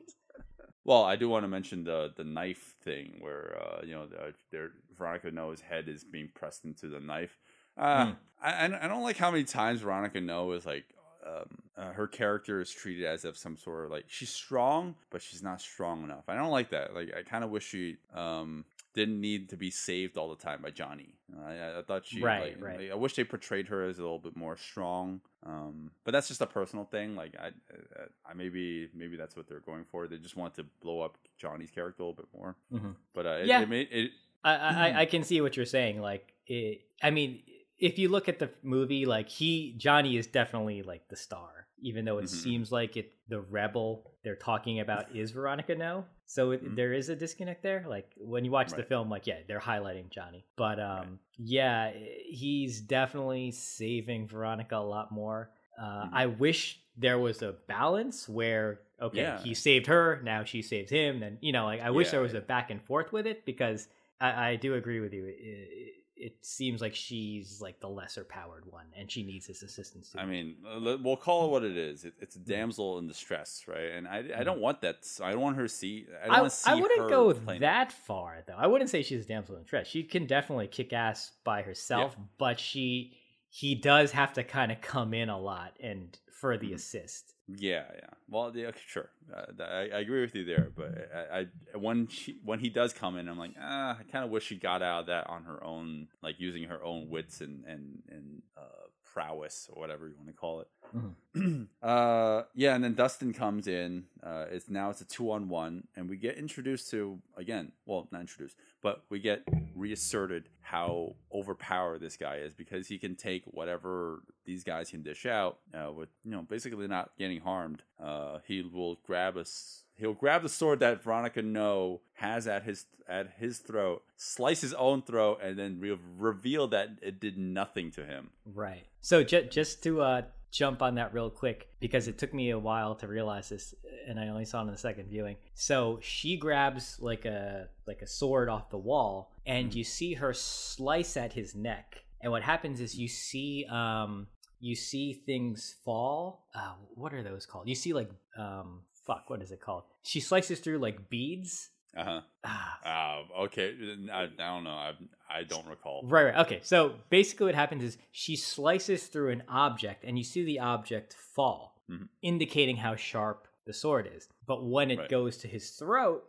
Well, I do want to mention the the knife thing where, uh, you know, the, their, Veronica Ngo's head is being pressed into the knife. Uh, mm. I I don't like how many times Veronica Ngo is like, um, uh, her character is treated as if some sort of like, she's strong, but she's not strong enough. I don't like that. Like, I kind of wish she um, didn't need to be saved all the time by Johnny. Uh, I, I thought she, right, like, right. Like, I wish they portrayed her as a little bit more strong. Um, but that's just a personal thing. Like I, I, I maybe maybe that's what they're going for. They just want to blow up Johnny's character a little bit more. Mm-hmm. But uh, it, yeah, it made, it, I, I I can see what you're saying. Like it, I mean, if you look at the movie, like he Johnny is definitely like the star, even though it mm-hmm. seems like it the rebel they're talking about is Veronica Ngo. So it, mm-hmm. there is a disconnect there. Like when you watch right. the film, like yeah, they're highlighting Johnny, but um, right. yeah, he's definitely saving Veronica a lot more. Uh, mm-hmm. I wish there was a balance where okay, yeah. he saved her, now she saves him, then you know, like I wish yeah, there was yeah. a back and forth with it because I, I do agree with you. It, it, It seems like she's like the lesser powered one and she needs his assistance. Too. I mean, we'll call it what it is. It, it's a damsel in distress, right? And I, I don't want that. I don't want her to see. I, don't I, want to see I wouldn't her go that it. far, though. I wouldn't say she's a damsel in distress. She can definitely kick ass by herself, yeah. but she he does have to kind of come in a lot and for the mm-hmm. assist. Yeah, yeah. Well, yeah, sure. Uh, I, I agree with you there, but I, I when she, when he does come in, I'm like, ah, I kind of wish she got out of that on her own, like using her own wits and and and uh, prowess or whatever you want to call it. Mm-hmm. uh, yeah, and then Dustin comes in. Uh, it's now it's a two on one, and we get introduced to again. Well, not introduced, but we get reasserted how overpowered this guy is because he can take whatever these guys can dish out uh, with, you know, basically not getting harmed. Uh, he will grab us. He'll grab the sword that Veronica Ngo has at his at his throat, slice his own throat, and then re- reveal that it did nothing to him. Right. So j- just to uh, jump on that real quick, because it took me a while to realize this, and I only saw it in the second viewing. So she grabs like a like a sword off the wall, and mm-hmm. you see her slice at his neck. And what happens is you see um, you see things fall. Uh, what are those called? You see like... Um, Fuck, what is it called? She slices through like beads. Uh-huh. Ah. Uh, okay. I, I don't know. I I don't recall. Right, right. Okay. So basically what happens is she slices through an object and you see the object fall, mm-hmm. indicating how sharp the sword is. But when it right. goes to his throat,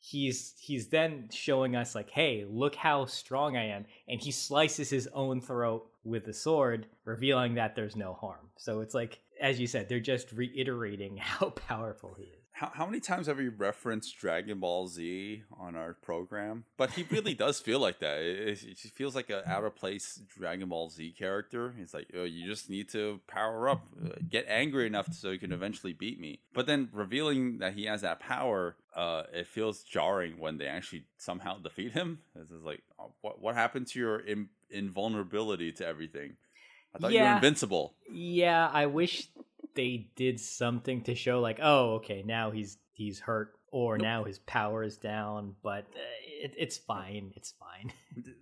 he's he's then showing us like, hey, look how strong I am. And he slices his own throat with the sword, revealing that there's no harm. So it's like, as you said, they're just reiterating how powerful he is. How, how many times have we referenced Dragon Ball Z on our program? But he really does feel like that. It, it, it feels like an out-of-place Dragon Ball Z character. He's like, oh, you just need to power up, get angry enough so you can eventually beat me. But then revealing that he has that power, uh, it feels jarring when they actually somehow defeat him. It's just like, oh, what, what happened to your in, invulnerability to everything? I thought yeah. you were invincible. Yeah, I wish they did something to show like, oh, okay, now he's he's hurt, or nope. now his power is down, but uh, it, it's fine, it's fine.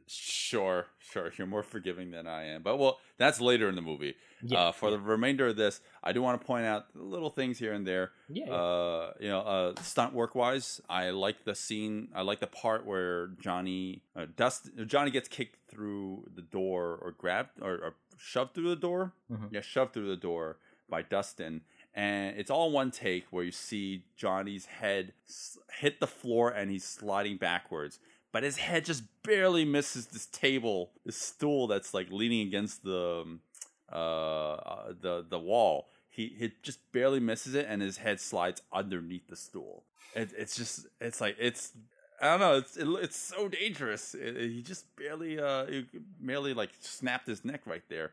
Sure, sure, you're more forgiving than I am. But well, that's later in the movie. Yeah. Uh, for the remainder of this, I do want to point out little things here and there. Yeah. Uh, you know, uh, stunt work-wise, I like the scene. I like the part where Johnny, uh, Dust, Johnny gets kicked through the door or grabbed or, or shoved through the door. Mm-hmm. Yeah, shoved through the door by Dustin. And it's all one take where you see Johnny's head hit the floor and he's sliding backwards. But his head just barely misses this table, this stool that's like leaning against the uh, the the wall. He it just barely misses it, and his head slides underneath the stool. It, it's just it's like it's I don't know. It's it, it's so dangerous. It, it, he just barely, uh, he merely like snapped his neck right there.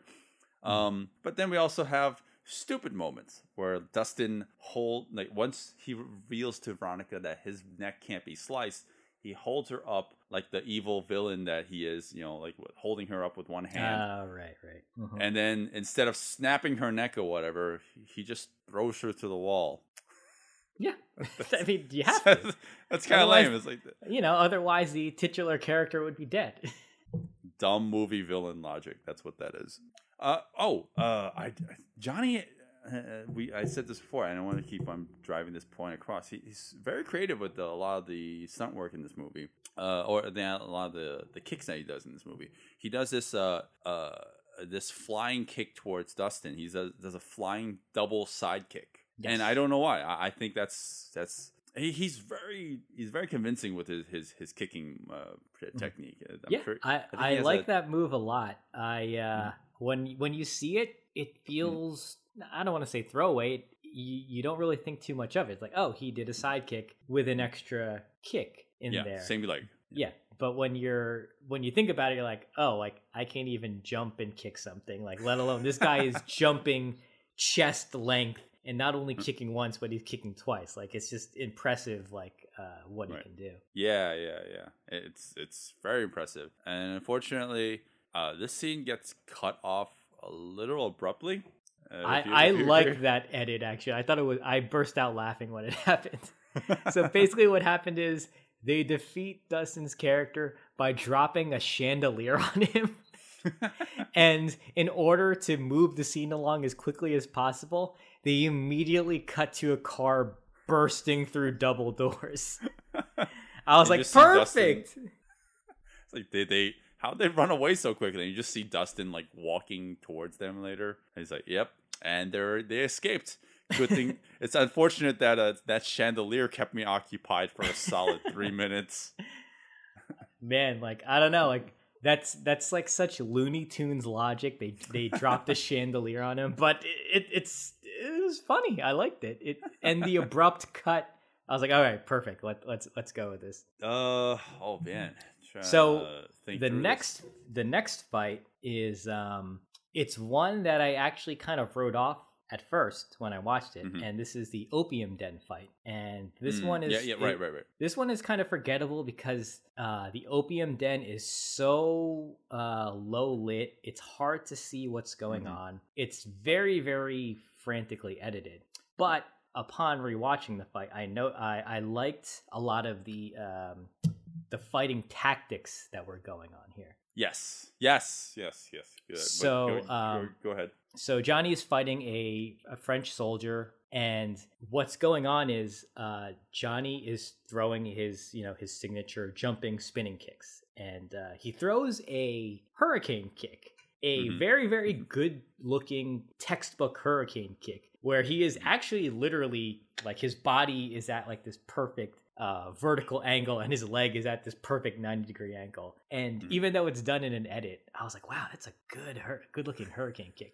Um, but then we also have stupid moments where Dustin hold like once he reveals to Veronica that his neck can't be sliced, he holds her up like the evil villain that he is. You know, like holding her up with one hand. Oh, right, right. Mm-hmm. And then instead of snapping her neck or whatever, he just throws her to the wall. Yeah, I mean, you have to. That's kind of lame. It's like, you know, otherwise the titular character would be dead. Dumb movie villain logic. That's what that is. Uh, oh, uh, I, Johnny, uh, we I said this before. I don't want to keep on driving this point across. He, he's very creative with the, a lot of the stunt work in this movie, uh, or the, a lot of the, the kicks that he does in this movie. He does this uh, uh, this flying kick towards Dustin. He does, does a flying double side kick. Yes. And I don't know why. I think that's that's he, he's very he's very convincing with his his, his kicking uh, technique. I'm yeah, sure, I I, I like a... that move a lot. I uh, mm. when when you see it, it feels mm. I don't want to say throwaway. It, you, you don't really think too much of it. It's like, oh, he did a side kick with an extra kick in yeah, there. Yeah, same leg. Yeah. yeah. But when you're when you think about it, you're like, oh, like I can't even jump and kick something. Like let alone this guy is jumping chest length. And not only kicking once, but he's kicking twice. Like, it's just impressive, like, uh, what right. he can do. Yeah, yeah, yeah. It's it's very impressive. And unfortunately, uh, this scene gets cut off a little abruptly. Uh, I, you, I like that edit, actually. I thought it was... I burst out laughing when it happened. So basically what happened is they defeat Dustin's character by dropping a chandelier on him. And in order to move the scene along as quickly as possible... they immediately cut to a car bursting through double doors. I was like, perfect. Dustin, it's like they they how'd they run away so quickly? You just see Dustin like walking towards them later. And he's like, yep, and they're they escaped. Good thing. It's unfortunate that uh, that chandelier kept me occupied for a solid three minutes. Man, like I don't know, like. That's that's like such Looney Tunes logic. They they dropped a chandelier on him, but it, it it's it was funny. I liked it. It and the abrupt cut. I was like, all right, perfect. Let let's let's go with this. Uh oh man. Try so to think the next this. the next fight is um it's one that I actually kind of wrote off at first when I watched it, mm-hmm. and this is the Opium Den fight, and this mm, one is yeah, yeah, right, right, right. This one is kind of forgettable because uh, the Opium Den is so uh, low lit; it's hard to see what's going mm-hmm. on. It's very, very frantically edited. But upon rewatching the fight, I know I, I liked a lot of the um, the fighting tactics that were going on here. Yes, yes, yes, yes. Good. So go, go, um, go, go ahead. So Johnny is fighting a, a French soldier, and what's going on is uh, Johnny is throwing his, you know, his signature jumping spinning kicks, and uh, he throws a hurricane kick, a mm-hmm. very, very good looking textbook hurricane kick, where he is actually literally like his body is at like this perfect uh, vertical angle, and his leg is at this perfect ninety degree angle. And mm-hmm. even though it's done in an edit, I was like, wow, that's a good, hur- good looking hurricane kick.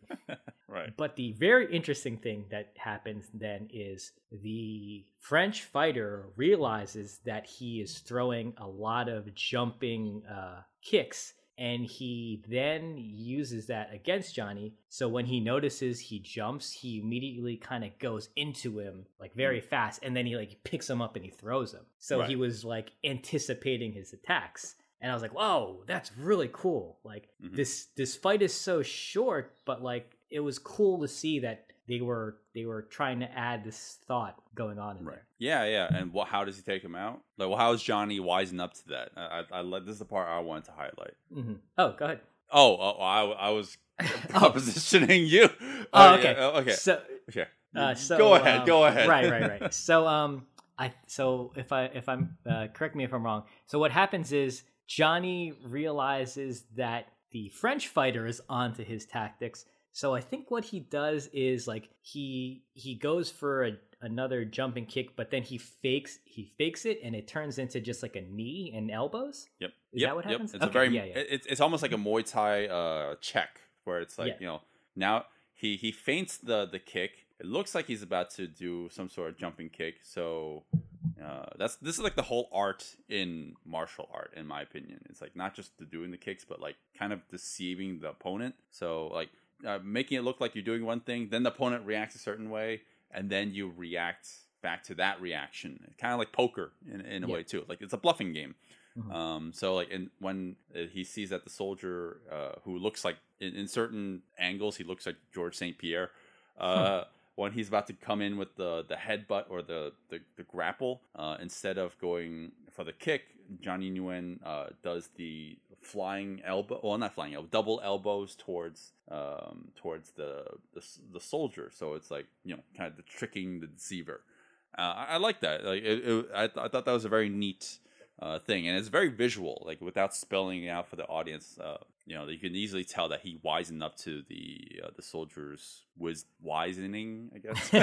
Right. But the very interesting thing that happens then is the French fighter realizes that he is throwing a lot of jumping uh, kicks, and he then uses that against Johnny. So when he notices he jumps, he immediately kind of goes into him like very mm. fast, and then he like picks him up and he throws him. So right. he was like anticipating his attacks. And I was like, whoa, that's really cool. Like mm-hmm. this this fight is so short, but like it was cool to see that they were they were trying to add this thought going on in right. there. Yeah, yeah. And what, how does he take him out? Like, well, how is Johnny wising up to that? I, I, I this is the part I wanted to highlight. Mm-hmm. Oh, go ahead. Oh, oh I, I was propositioning oh. you. Oh, okay, yeah, okay. So, okay. Uh, so go ahead. Um, go ahead. Right, right, right. So, um, I so if I if I'm uh, correct me if I'm wrong. So what happens is Johnny realizes that the French fighter is onto his tactics. So I think what he does is like he he goes for a, another jumping kick, but then he fakes he fakes it, and it turns into just like a knee and elbows. Yep, is yep, that what happens? Yep. It's okay. a very yeah, yeah. It's it's almost like a Muay Thai uh, check where it's like yeah. you know now he he feints the the kick. It looks like he's about to do some sort of jumping kick, so Uh, that's this is like the whole art in martial art, in my opinion. It's like not just the doing the kicks, but like kind of deceiving the opponent. So like uh, making it look like you're doing one thing, then the opponent reacts a certain way, and then you react back to that reaction. It's kind of like poker in, in a yeah. way too. Like it's a bluffing game. Mm-hmm. Um, so like in, when he sees that the soldier uh, who looks like in, in certain angles, he looks like George Saint Pierre. Uh, hmm. When he's about to come in with the, the headbutt or the, the, the grapple, uh, instead of going for the kick, Johnny Nguyen uh, does the flying elbow. Well, not flying elbow, double elbows towards um, towards the, the the soldier. So it's like, you know, kind of the tricking the deceiver. Uh, I, I like that. Like it, it, I, th- I thought that was a very neat uh, thing, and it's very visual. Like without spelling it out for the audience. Uh, You know, you can easily tell that he wisened up to the uh, the soldier's was wisening, I guess.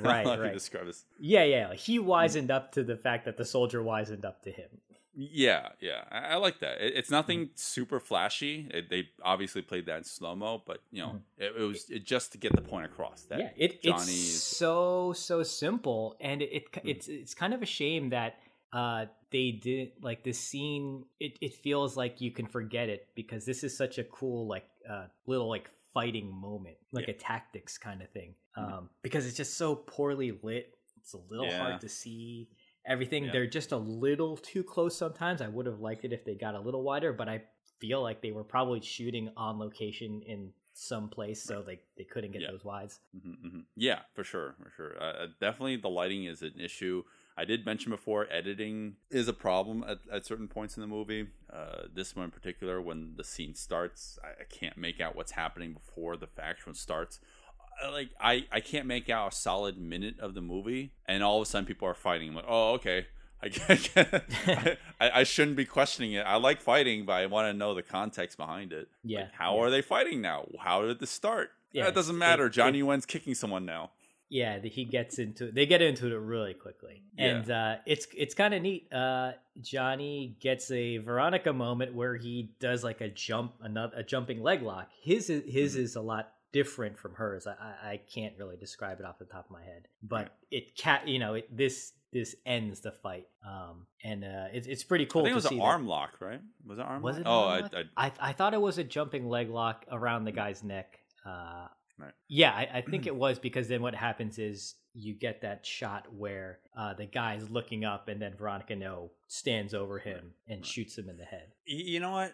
right, I right. Describe this. Yeah, yeah. He wisened mm. up to the fact that the soldier wisened up to him. Yeah, yeah. I, I like that. It, it's nothing mm. super flashy. It, they obviously played that in slow mo, but you know, mm. it, it was it, just to get the point across. That yeah, it, Johnny it's is... so so simple, and it, it mm. it's it's kind of a shame that. Uh, they did like this scene. It, it feels like you can forget it because this is such a cool like uh, little like fighting moment, like yeah. a tactics kind of thing. Um, mm-hmm. Because it's just so poorly lit. It's a little yeah. hard to see everything. Yeah. They're just a little too close sometimes. I would have liked it if they got a little wider, but I feel like they were probably shooting on location in some place, so they they couldn't get yeah. those wides. Mm-hmm, mm-hmm. Yeah, for sure, for sure. Uh, definitely, the lighting is an issue. I did mention before, editing is a problem at, at certain points in the movie. Uh, this one in particular, when the scene starts, I, I can't make out what's happening before the action starts. Like I, I can't make out a solid minute of the movie, and all of a sudden people are fighting. I'm like, oh, okay. I, I, I shouldn't be questioning it. I like fighting, but I want to know the context behind it. Yeah. Like, how yeah. are they fighting now? How did this start? Yeah, it doesn't matter. It, Johnny it, Nguyen's kicking someone now. Yeah, he gets into they get into it really quickly, and yeah. uh, it's it's kind of neat. Uh, Johnny gets a Veronica moment where he does like a jump, another a jumping leg lock. His is, his mm-hmm. is a lot different from hers. I, I can't really describe it off the top of my head, but yeah. it cat you know it, this this ends the fight, um, and uh, it's it's pretty cool. I think to it was see an that. arm lock, right? Was it arm? Was it? Oh, I I... I I thought it was a jumping leg lock around the guy's neck. Uh, Right. Yeah, I, I think it was because then what happens is you get that shot where uh, the guy's looking up and then Veronica Ngo stands over him right. and right. shoots him in the head. You know what?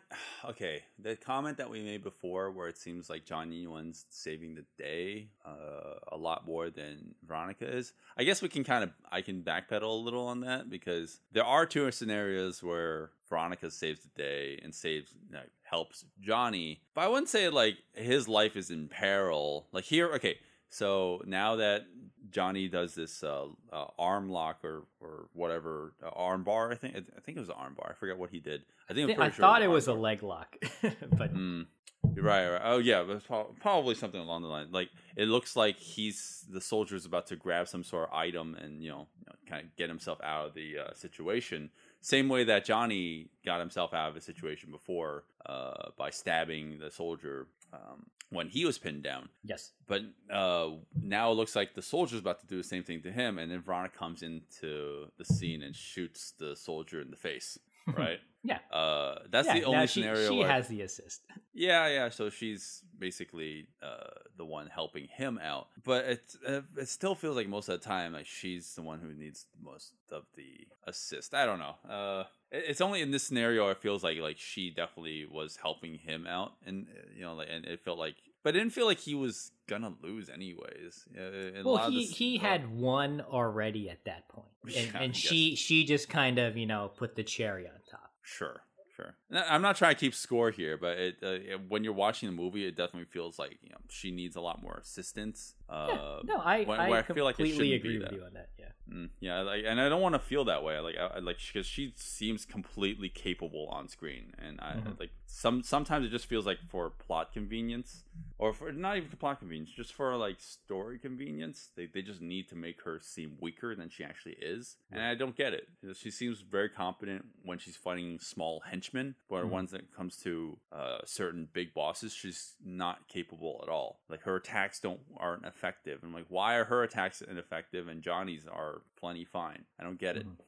Okay, the comment that we made before where it seems like Johnny Nguyen's saving the day uh, a lot more than Veronica is. I guess we can kind of, I can backpedal a little on that because there are two scenarios where Veronica saves the day and saves, you know, helps Johnny. But I wouldn't say like his life is in peril. Like here, okay, so now that Johnny does this uh, uh, arm lock or or whatever uh, arm bar, I think I think it was an arm bar. I forget what he did. I think I, think, I'm I sure thought it was, it was a leg lock, but mm, right, right. Oh yeah, but probably something along the line. Like it looks like he's the soldier's about to grab some sort of item and you know, you know kind of get himself out of the uh, situation. Same way that Johnny got himself out of a situation before uh, by stabbing the soldier um, when he was pinned down. Yes. But uh, now it looks like the soldier's about to do the same thing to him. And then Veronica comes into the scene and shoots the soldier in the face. Right? yeah. Uh, that's yeah, the only she, scenario. She where, has the assist. Yeah, yeah. So she's basically uh, the one helping him out. But it, it still feels like most of the time, like she's the one who needs most of the assist. I don't know. Uh, it, it's only in this scenario it feels like like she definitely was helping him out, and you know, like, and it felt like, but it didn't feel like he was gonna lose anyways. In well, he this, he uh, had one already at that point, and, yeah, and she she just kind of you know put the cherry on top. Sure. Sure. I'm not trying to keep score here, but it, uh, it, when you're watching the movie, it definitely feels like you know she needs a lot more assistance. Uh, yeah, no, I, when, I, I feel completely like agree with you on that. Yeah, mm, yeah, like, and I don't want to feel that way. Like, I, like because she seems completely capable on screen, and I mm-hmm. like some sometimes it just feels like for plot convenience, or for not even for plot convenience, just for like story convenience, they they just need to make her seem weaker than she actually is, yeah. and I don't get it. She seems very competent when she's fighting small henchmen. henchmen, but mm-hmm. ones that comes to uh, certain big bosses, she's not capable at all. Like her attacks don't aren't effective. I'm like, why are her attacks ineffective and Johnny's are plenty fine? I don't get it. Mm-hmm.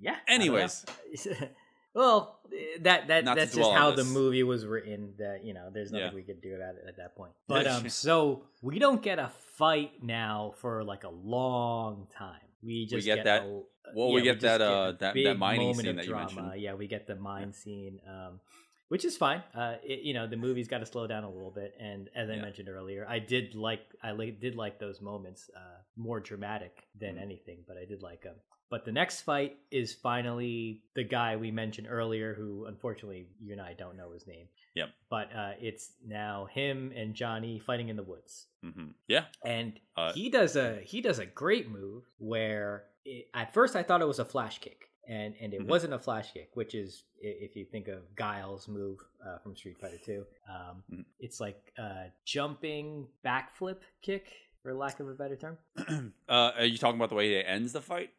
Yeah. Anyways. Well, that that Not that's just how the movie was written. That, you know, there's nothing yeah. we could do about it at that point. But um, so we don't get a fight now for like a long time. We just we get, get that. A, well, yeah, we get we that uh get that, that mining scene that you drama. mentioned. Yeah, we get the mine yeah. scene, um, which is fine. Uh, it, you know, the movie's got to slow down a little bit. And as I yeah. mentioned earlier, I did like I did like those moments, uh, more dramatic than mm-hmm. anything, but I did like them. But the next fight is finally the guy we mentioned earlier, who unfortunately you and I don't know his name. Yep. But uh, it's now him and Johnny fighting in the woods. Mm-hmm. Yeah. And uh, he does a he does a great move where it, at first I thought it was a flash kick, and and it mm-hmm. wasn't a flash kick, which is if you think of Guile's move uh, from Street Fighter two, um, mm-hmm. it's like a jumping backflip kick, for lack of a better term. uh, are you talking about the way it ends the fight?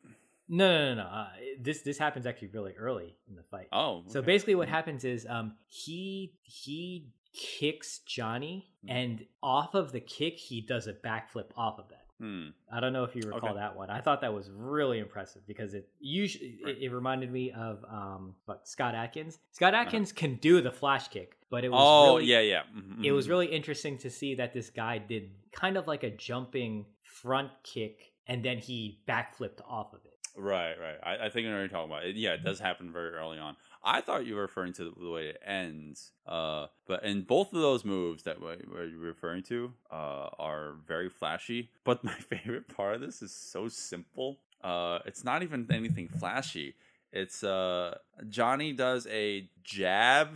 No, no, no, no. Uh, this this happens actually really early in the fight. Oh, okay. So basically, what happens is um he he kicks Johnny, mm. and off of the kick, he does a backflip off of that. Mm. I don't know if you recall okay. that one. I thought that was really impressive because it usually right. it, it reminded me of um what, Scott Adkins. Scott Adkins uh-huh. can do the flash kick, but it was oh really, yeah yeah. Mm-hmm. It was really interesting to see that this guy did kind of like a jumping front kick, and then he backflipped off of it. Right, right. I, I think I know what you're talking about. It, yeah, it does happen very early on. I thought you were referring to the way it ends. Uh, but and both of those moves that were you're referring to uh, are very flashy. But my favorite part of this is so simple. Uh, it's not even anything flashy. It's uh, Johnny does a jab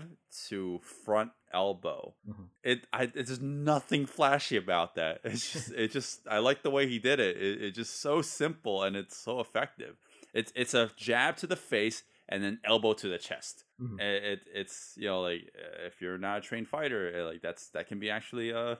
to front elbow. Mm-hmm. It I it, there's nothing flashy about that. It's just it just I like the way he did it. It it's just so simple and it's so effective. It's it's a jab to the face and then elbow to the chest. Mm-hmm. It, it it's you know, like if you're not a trained fighter, it, like that's that can be actually uh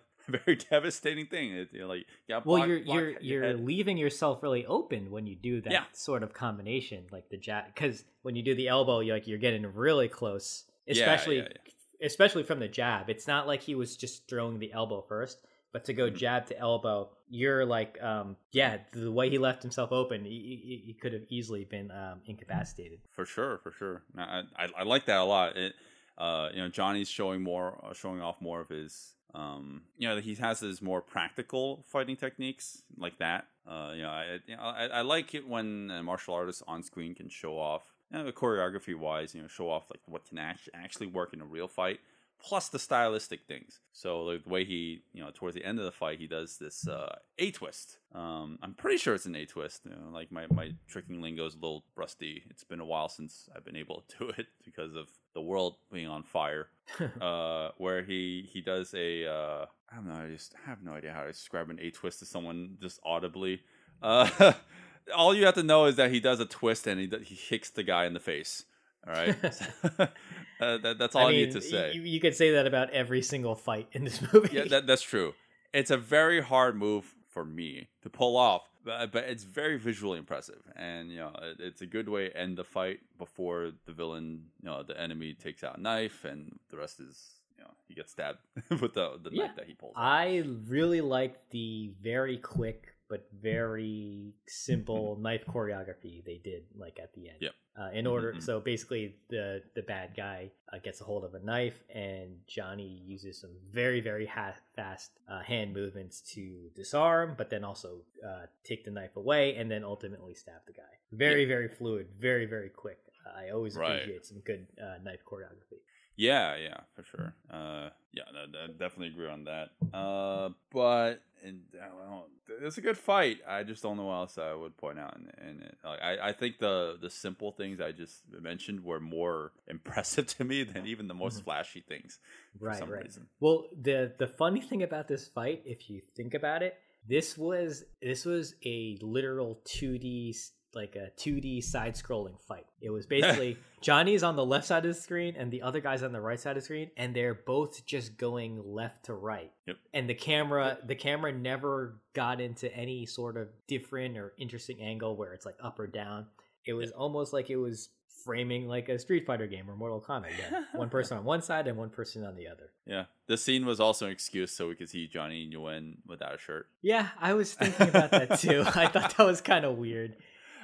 very devastating thing. It, you know, like yeah, block, well, you're block you're your you're leaving yourself really open when you do that yeah. sort of combination, like the jab. Because when you do the elbow, you're like you're getting really close, especially yeah, yeah, yeah. especially from the jab. It's not like he was just throwing the elbow first, but to go mm-hmm. jab to elbow, you're like, um, yeah, the way he left himself open, he, he, he could have easily been um, incapacitated. For sure, for sure. I I, I like that a lot. It, uh, you know, Johnny's showing more, showing off more of his. Um, you know, he has his more practical fighting techniques like that. Uh, you know, I, you know, I, I like it when a martial artist on screen can show off, you know, choreography wise, you know, show off like what can act- actually work in a real fight, plus the stylistic things. So like the way he, you know, towards the end of the fight, he does this uh, A twist. Um, I'm pretty sure it's an A twist. You know, like my my tricking lingo is a little rusty. It's been a while since I've been able to do it because of the world being on fire. uh, where he he does a uh, I don't know. I just I have no idea how to describe an A twist to someone just audibly. Uh, all you have to know is that he does a twist and he he kicks the guy in the face. All right, uh, that, that's all I, I mean, need to say. You, you could say that about every single fight in this movie. Yeah, that, that's true. It's a very hard move for me to pull off, but, but it's very visually impressive, and you know it, it's a good way to end the fight before the villain, you know, the enemy takes out a knife, and the rest is. You know, he gets stabbed with the, the yeah. knife that he pulls out. I really like the very quick but very simple knife choreography they did, like at the end. Yep. Uh, in order, mm-hmm. so basically the the bad guy uh, gets a hold of a knife, and Johnny uses some very very ha- fast uh, hand movements to disarm, but then also uh, take the knife away, and then ultimately stab the guy. Very yep. very fluid, very very quick. Uh, I always right. appreciate some good uh, knife choreography. Yeah, yeah, for sure. Uh, yeah, no, I definitely agree on that. Uh, but and, well, it's a good fight. I just don't know what else I would point out. And I, I think the, the simple things I just mentioned were more impressive to me than even the most flashy things. For right, some right. reason. Well, the the funny thing about this fight, if you think about it, this was this was a literal two D. Like a two D side scrolling fight. It was basically Johnny's on the left side of the screen and the other guy's on the right side of the screen, and they're both just going left to right. Yep. And the camera yep. the camera never got into any sort of different or interesting angle where it's like up or down. It was yep. almost like it was framing like a Street Fighter game or Mortal Kombat game. One person on one side and one person on the other. Yeah. This scene was also an excuse so we could see Johnny Nguyen without a shirt. Yeah, I was thinking about that too. I thought that was kind of weird.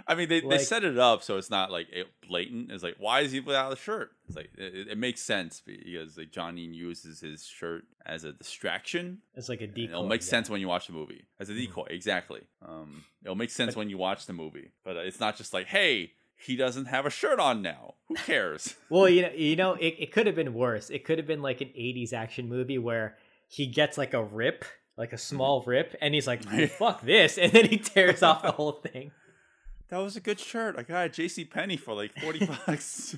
I mean, they, like, they set it up so it's not like blatant. It's like, why is he without a shirt? It's like it, it makes sense because like Johnny uses his shirt as a distraction. It's like a decoy. And it'll make yeah. sense when you watch the movie as a decoy. Mm-hmm. Exactly. Um, it'll make sense but, when you watch the movie, but it's not just like, hey, he doesn't have a shirt on now. Who cares? Well, you know, you know, it, it could have been worse. It could have been like an eighties action movie where he gets like a rip, like a small mm-hmm. rip, and he's like, oh, fuck this, and then he tears off the whole thing. That was a good shirt. I got a J C Penney for like forty bucks.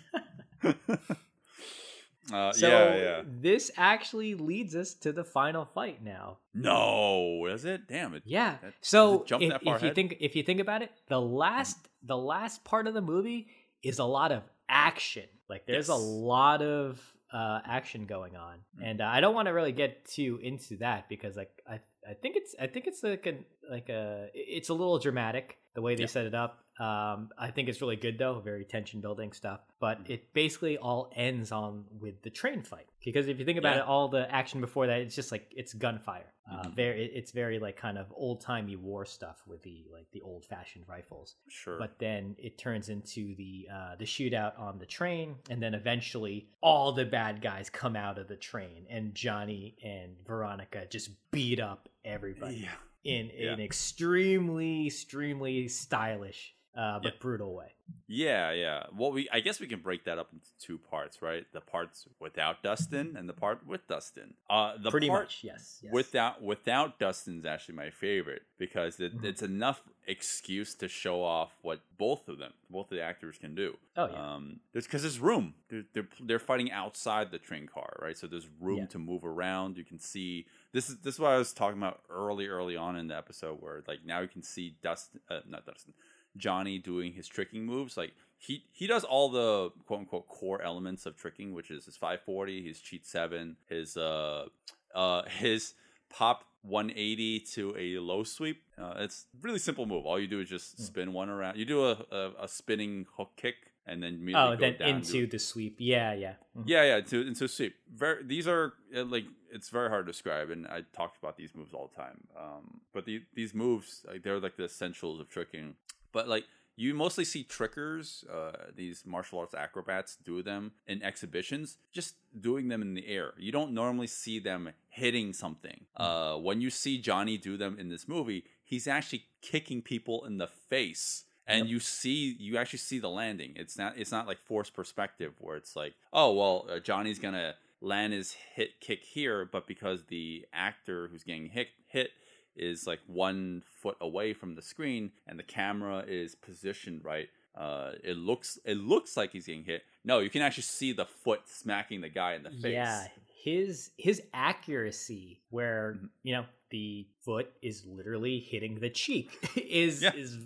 uh, so yeah, yeah. This actually leads us to the final fight now. No, is it? Damn it. Yeah. That, so it if, if you think if you think about it, the last mm. the last part of the movie is a lot of action. Like there's yes. a lot of uh, action going on, mm. and uh, I don't want to really get too into that because like I I think it's I think it's like a like a it's a little dramatic. The way they yep. set it up, um, I think it's really good, though. Very tension-building stuff. But mm-hmm. it basically all ends on with the train fight. Because if you think about yeah. it, all the action before that, it's just like, it's gunfire. Mm-hmm. Uh, very, it's very, like, kind of old-timey war stuff with the, like, the old-fashioned rifles. Sure. But then it turns into the, uh, the shootout on the train. And then eventually, all the bad guys come out of the train. And Johnny and Veronica just beat up everybody. Yeah. In yeah. an extremely, extremely stylish uh, but yeah. brutal way. Yeah, yeah. Well, we I guess we can break that up into two parts, right? The parts without Dustin and the part with Dustin. Uh, the Pretty part much, yes, yes. Without without Dustin's actually my favorite because it, mm-hmm. it's enough excuse to show off what both of them, both of the actors can do. Oh, yeah. Um, because there's room. They're, they're they're fighting outside the train car, right? So there's room yeah. to move around. You can see. This is this is what I was talking about early, early on in the episode, where like now you can see Dustin, uh, not Dustin, Johnny doing his tricking moves. Like he he does all the quote unquote core elements of tricking, which is his five forty, his cheat seven, his uh uh his pop one eighty to a low sweep. Uh, it's a really simple move. All you do is just spin one around. You do a a, a spinning hook kick. And then immediately oh, go then down into the sweep. Yeah, yeah. Mm-hmm. Yeah, yeah, into, into sweep. Very, these are, like, it's very hard to describe, and I talked about these moves all the time. Um, but the, these moves, like, they're, like, the essentials of tricking. But, like, you mostly see trickers, uh, these martial arts acrobats, do them in exhibitions, just doing them in the air. You don't normally see them hitting something. Uh, when you see Johnny do them in this movie, he's actually kicking people in the face. And yep. you see, you actually see the landing. It's not, it's not like forced perspective where it's like, oh well, uh, Johnny's gonna land his hit kick here, but because the actor who's getting hit hit is like one foot away from the screen and the camera is positioned right, uh, it looks it looks like he's getting hit. No, you can actually see the foot smacking the guy in the face. Yeah, his his accuracy where mm-hmm. you know the foot is literally hitting the cheek is yeah. is.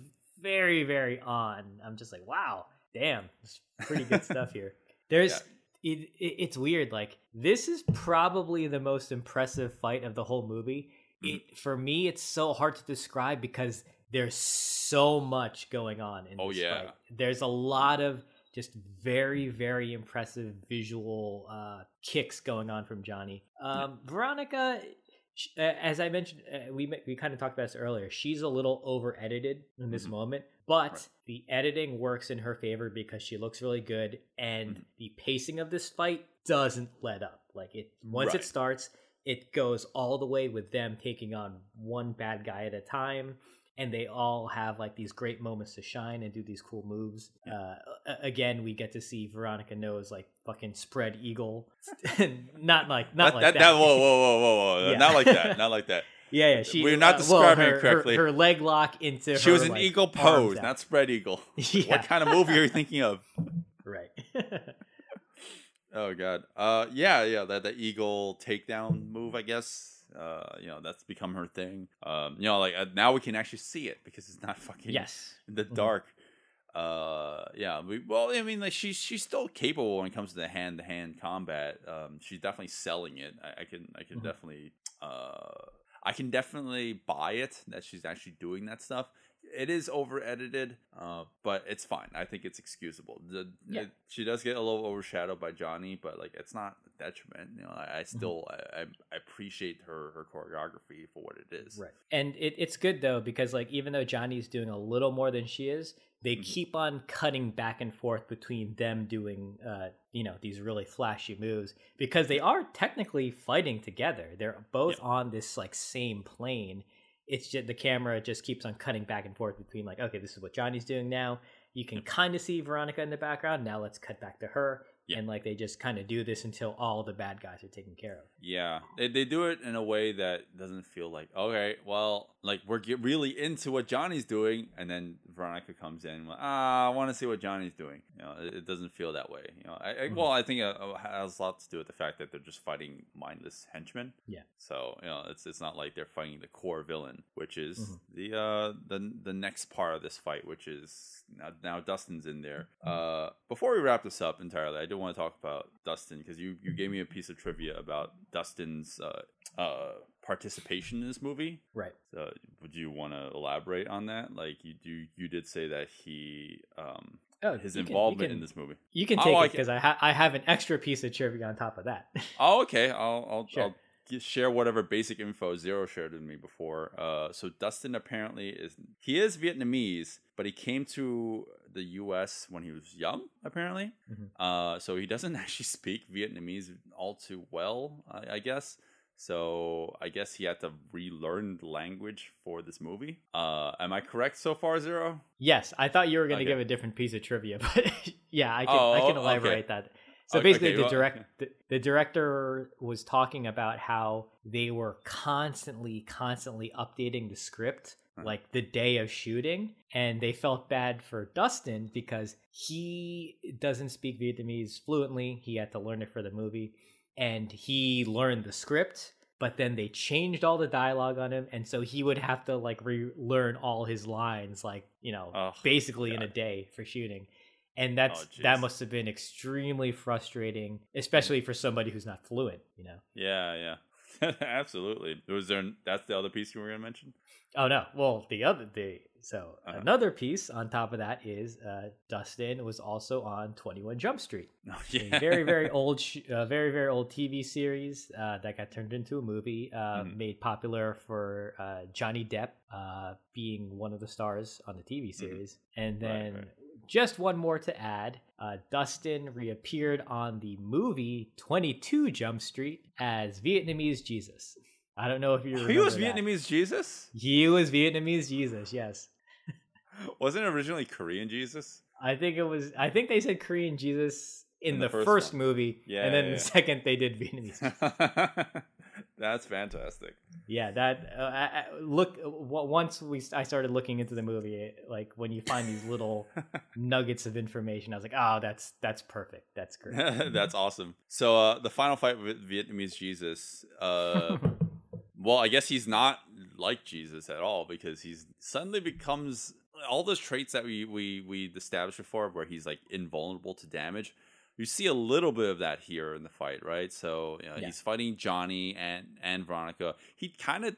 Very, very on. I'm just like, wow, damn, it's pretty good stuff here. There's, yeah. it, it, it's weird. Like this is probably the most impressive fight of the whole movie. Mm-hmm. It for me, it's so hard to describe because there's so much going on in oh, this yeah. fight. There's a lot of just very, very impressive visual uh, kicks going on from Johnny. Um, yeah. Veronica. As I mentioned, we we kind of talked about this earlier. She's a little over edited in this mm-hmm. moment, but right. the editing works in her favor because she looks really good, and mm-hmm. the pacing of this fight doesn't let up. Like it once right. it starts, it goes all the way with them taking on one bad guy at a time, and they all have like these great moments to shine and do these cool moves. Yeah. Uh, again, we get to see Veronica Ngo's like fucking spread eagle. not like not that, like that, that. that. Whoa, whoa, whoa, whoa, whoa! Yeah. Not like that. Not like that. Yeah, yeah. She, We're not uh, describing well, her, it correctly. Her, her leg lock into. She her, was an like, eagle pose, not spread eagle. Yeah. What kind of movie are you thinking of? Right. Oh god. Uh, yeah, yeah. That the eagle takedown move, I guess. Uh, you know, that's become her thing. Um, you know, like uh, now we can actually see it because it's not fucking yes. in the dark. Mm-hmm. Uh, yeah, we, well, I mean, like she's she's still capable when it comes to the hand to hand combat. Um, she's definitely selling it. I, I can I can mm-hmm. definitely uh I can definitely buy it that she's actually doing that stuff. it is over edited, uh, but it's fine. I think it's excusable. The, yeah. it, she does get a little overshadowed by Johnny, but like it's not a detriment. You know, I, I still I, I appreciate her her choreography for what it is. Right, and it, it's good though because like even though Johnny's doing a little more than she is, they mm-hmm. keep on cutting back and forth between them doing uh, you know these really flashy moves because they are technically fighting together. They're both yeah. on this like same plane. It's just the camera just keeps on cutting back and forth between like, okay, this is what Johnny's doing now. You can kind of see Veronica in the background. Now let's cut back to her. Yeah. And like they just kind of do this until all the bad guys are taken care of. Yeah, they they do it in a way that doesn't feel like, okay, well, like we're get really into what Johnny's doing. And then Veronica comes in and like, ah, I want to see what Johnny's doing. You know, it, it doesn't feel that way. You know, I, I, well, I think it has a lot to do with the fact that they're just fighting mindless henchmen. Yeah. So, you know, it's it's not like they're fighting the core villain, which is mm-hmm. the uh the, the next part of this fight, which is now, now Dustin's in there. Mm-hmm. Uh, before we wrap this up entirely, I do want to talk about Dustin because you you gave me a piece of trivia about Dustin's uh uh participation in this movie, right? So would you want to elaborate on that? Like you do you did say that he um oh, his involvement can, can, in this movie. You can take oh, it because I, I, ha- I have an extra piece of trivia on top of that. oh okay I'll I'll, sure. I'll share whatever basic info Zero shared with me before. Uh, so Dustin apparently is he is Vietnamese, but he came to the U S when he was young, apparently. Mm-hmm. Uh, so he doesn't actually speak Vietnamese all too well, I, I guess. So I guess he had to relearn the language for this movie. Uh, am I correct so far, Zero? Yes, I thought you were going to okay. give a different piece of trivia, but yeah, I can oh, I can elaborate okay. that. So basically, okay, well, the direct the, the director was talking about how they were constantly, constantly updating the script, huh. like the day of shooting, and they felt bad for Dustin because he doesn't speak Vietnamese fluently. He had to learn it for the movie, and he learned the script, but then they changed all the dialogue on him, and so he would have to like relearn all his lines, like you know, oh, basically God. in a day for shooting. And that's oh, that must have been extremely frustrating, especially for somebody who's not fluent, you know? Yeah, yeah, absolutely. Was there? That's the other piece you were going to mention? Oh, no. Well, the other the So uh-huh. another piece on top of that is uh, Dustin was also on twenty-one Jump Street. Oh, yeah. A very, very old, sh- uh, very, very old T V series uh, that got turned into a movie, uh, mm-hmm. made popular for uh, Johnny Depp uh, being one of the stars on the T V series. Mm-hmm. And then... Right, right. Just one more to add, uh, Dustin reappeared on the movie twenty-two Jump Street as Vietnamese Jesus. I don't know if you remember He was that. Vietnamese Jesus? He was Vietnamese Jesus, yes. Wasn't it originally Korean Jesus? I think it was, I think they said Korean Jesus in, in the, the first, first movie, yeah, and then yeah, yeah. the second they did Vietnamese Jesus. That's fantastic. Yeah, that uh, I, I, look. Once we, I started looking into the movie. Like when you find these little nuggets of information, I was like, "Oh, that's that's perfect. That's great. That's awesome." So uh, the final fight with Vietnamese Jesus. Uh, well, I guess he's not like Jesus at all because he's suddenly becomes all those traits that we we we established before, where he's like invulnerable to damage. You see a little bit of that here in the fight, right? So you know, yeah. he's fighting Johnny and, and Veronica. He kind of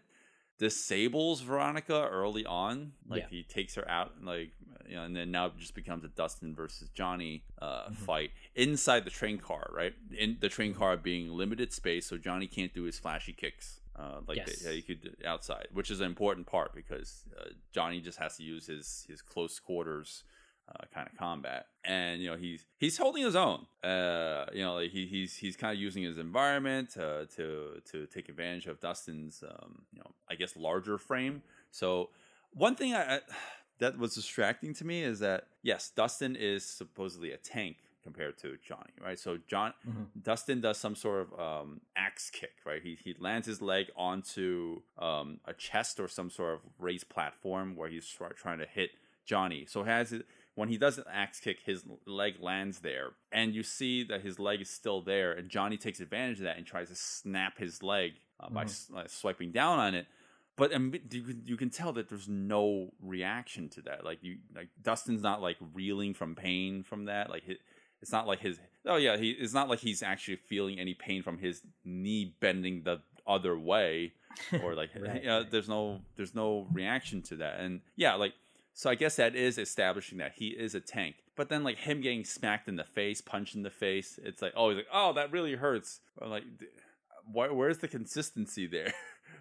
disables Veronica early on. Like yeah. he takes her out, and like you know, and then now it just becomes a Dustin versus Johnny uh, mm-hmm. fight inside the train car, right? In the train car being limited space, so Johnny can't do his flashy kicks. Uh, like yes. they, yeah, you could outside, which is an important part because uh, Johnny just has to use his his close quarters. Uh, kind of combat, and you know he's he's holding his own. Uh, you know, like he he's he's kind of using his environment uh, to to take advantage of Dustin's um, you know I guess larger frame. So one thing I, I that was distracting to me is that yes, Dustin is supposedly a tank compared to Johnny, right? So John mm-hmm. Dustin does some sort of um, axe kick, right? He he lands his leg onto um, a chest or some sort of raised platform where he's trying to hit Johnny. So has it. When he does an axe kick, his leg lands there. And you see that his leg is still there. And Johnny takes advantage of that and tries to snap his leg uh, by mm-hmm. s- uh, swiping down on it. But um, you, you can tell that there's no reaction to that. Like, you, like Dustin's not, like, reeling from pain from that. Like, it, it's not like his... Oh, yeah, he, it's not like he's actually feeling any pain from his knee bending the other way. Or, like, right. you know, there's no there's no reaction to that. And, yeah, like... So I guess that is establishing that he is a tank. But then, like, him getting smacked in the face, punched in the face, it's like, oh, he's like, oh, that really hurts. I'm like, wh- where's the consistency there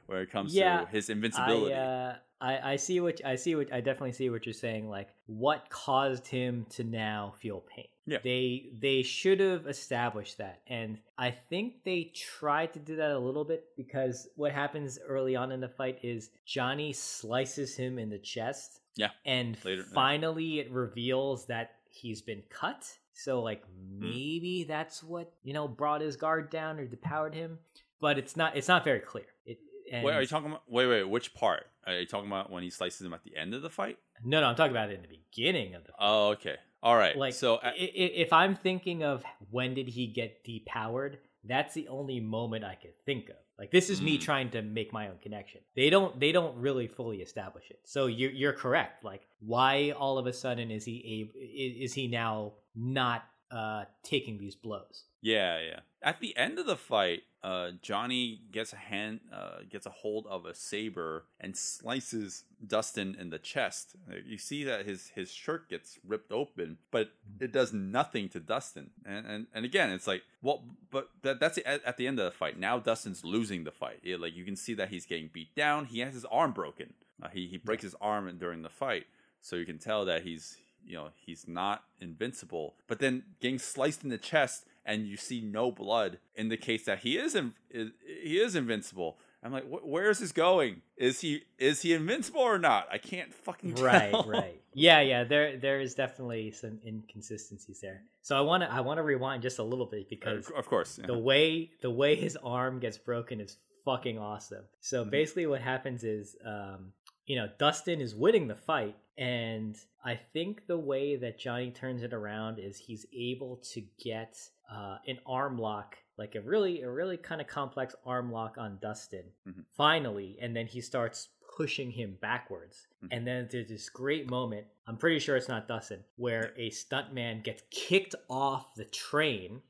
when it comes yeah, to his invincibility? I, uh, I, I see what I see. What I definitely see what you're saying. Like, what caused him to now feel pain? Yeah. They they should have established that, and I think they tried to do that a little bit, because what happens early on in the fight is Johnny slices him in the chest. Yeah. And later, finally yeah. it reveals that he's been cut. So like maybe mm. that's what, you know, brought his guard down or depowered him. But it's not it's not very clear. It, and wait, are you talking about wait, wait, which part? Are you talking about when he slices him at the end of the fight? No, no, I'm talking about it in the beginning of the fight. Oh, okay. All right. Like, so I- if I'm thinking of when did he get depowered, that's the only moment I could think of. Like, this is me trying to make my own connection. They don't they don't really fully establish it. So you're, you're correct. Like, why all of a sudden is he a, is he now not uh, taking these blows? Yeah, yeah. At the end of the fight, uh, Johnny gets a hand uh, gets a hold of a saber and slices Dustin in the chest. You see that his his shirt gets ripped open, but it does nothing to Dustin. And and, and again, it's like, well, but that, that's the, at, at the end of the fight. Now Dustin's losing the fight. It, like, you can see that he's getting beat down. He has his arm broken. Uh, he he breaks his arm during the fight, so you can tell that he's you know he's not invincible. But then getting sliced in the chest, and you see no blood, indicates that he is, in, is he is invincible. I'm like, wh- where is this going? Is he is he invincible or not? I can't fucking tell. Right, right. Yeah, yeah. There there is definitely some inconsistencies there. So I want to I want to rewind just a little bit, because uh, of course yeah. the way the way his arm gets broken is fucking awesome. So mm-hmm. basically, what happens is, um, you know, Dustin is winning the fight. And I think the way that Johnny turns it around is he's able to get uh, an arm lock, like a really, a really kind of complex arm lock on Dustin, mm-hmm. finally. And then he starts pushing him backwards. Mm-hmm. And then there's this great moment, I'm pretty sure it's not Dustin, where a stuntman gets kicked off the train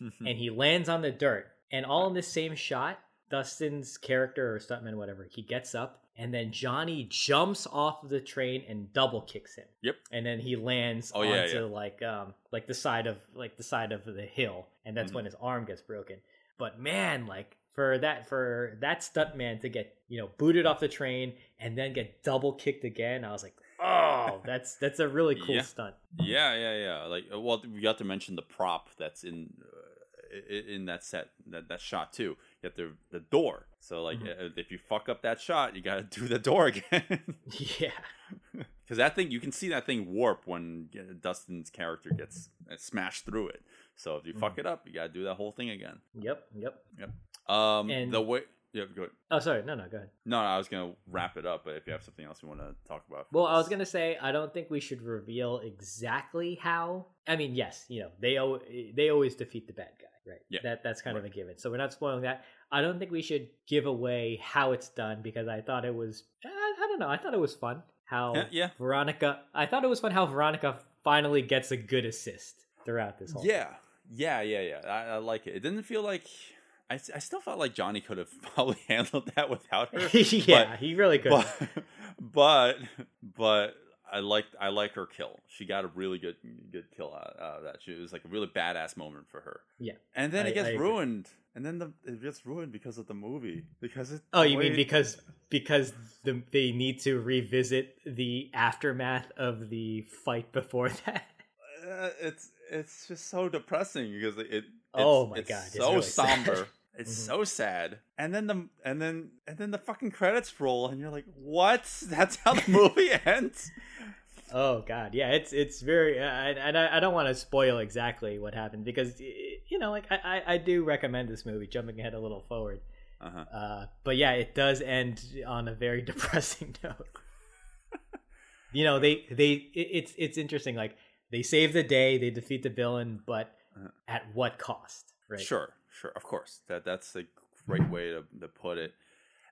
and he lands on the dirt. And all in the same shot, Dustin's character or stuntman, whatever, he gets up. And then Johnny jumps off the train and double kicks him. Yep. And then he lands oh, onto yeah, yeah. like um like the side of like the side of the hill, and that's mm-hmm. when his arm gets broken. But man, like for that for that stuntman to get you know booted off the train and then get double kicked again, I was like, oh, that's that's a really cool yeah. stunt. Yeah, yeah, yeah. Like, well, we got to mention the prop that's in uh, in that set that, that shot too. You have to, the door. So, like, mm-hmm. if you fuck up that shot, you got to do the door again. yeah. Because that thing, you can see that thing warp when Dustin's character gets smashed through it. So, if you mm-hmm. fuck it up, you got to do that whole thing again. Yep, yep. Yep. Um, and the way... Yeah, go ahead. Oh, sorry. No, no, go ahead. No, no, I was going to wrap it up, but if you have something else you want to talk about. Well, this. I was going to say, I don't think we should reveal exactly how. I mean, yes, you know, they they always defeat the bad guy. Right. Yeah. That that's kind right. of a given. So we're not spoiling that. I don't think we should give away how it's done, because I thought it was I, I don't know. I thought it was fun how yeah, yeah. Veronica I thought it was fun how Veronica finally gets a good assist throughout this whole Yeah. Thing. Yeah, yeah, yeah. I, I like it. It didn't feel like I, I still felt like Johnny could have probably handled that without her. yeah, but, he really could. But, but but I liked I like her kill. She got a really good good kill out of that. She, it was like a really badass moment for her. Yeah. And then I, it gets I ruined. Agree. And then the, it gets ruined because of the movie. Because it. Oh, you mean because because the, they need to revisit the aftermath of the fight before that. Uh, it's it's just so depressing because it. it oh my it's god! It's so really somber. Sad. It's mm-hmm. so sad. And then the and then and then the fucking credits roll, and you're like, what? That's how the movie ends. Oh god, yeah, it's it's very, uh, and I, I don't want to spoil exactly what happened, because you know, like I, I do recommend this movie. Jumping ahead a little forward, uh-huh. uh, but yeah, it does end on a very depressing note. you know, they they it, it's it's interesting. Like, they save the day, they defeat the villain, but uh-huh. at what cost? Right? Sure, sure, of course. That that's a great way to to put it.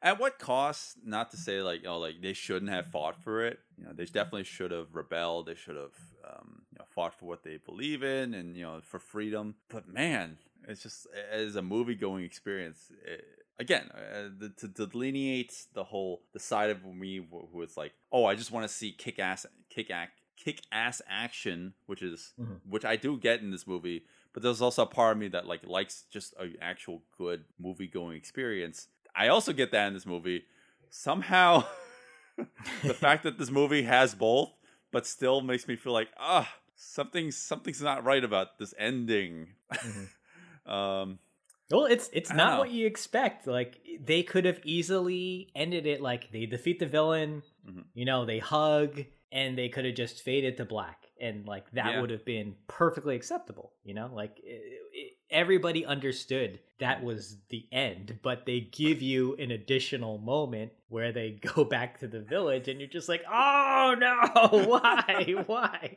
At what cost? Not to say like, oh, like they shouldn't have fought for it. You know, they definitely should have rebelled. They should have um, you know, fought for what they believe in and you know for freedom. But man, it's just as a movie going experience, it, Again, uh, the, to, to delineate the whole, the side of me who was like, oh, I just want to see kick-ass kick act, kick-ass action, which is mm-hmm. which I do get in this movie. But there's also a part of me that like likes just an actual good movie-going experience. I also get that in this movie. Somehow, the fact that this movie has both, but still makes me feel like, ah, something something's not right about this ending. Mm-hmm. um, well, it's it's not know. what you expect. Like, they could have easily ended it like they defeat the villain, mm-hmm. you know, they hug, and they could have just faded to black. And like that yeah. would have been perfectly acceptable, you know, like it, it, everybody understood that was the end, but they give you an additional moment where they go back to the village and you're just like, oh no, why, why?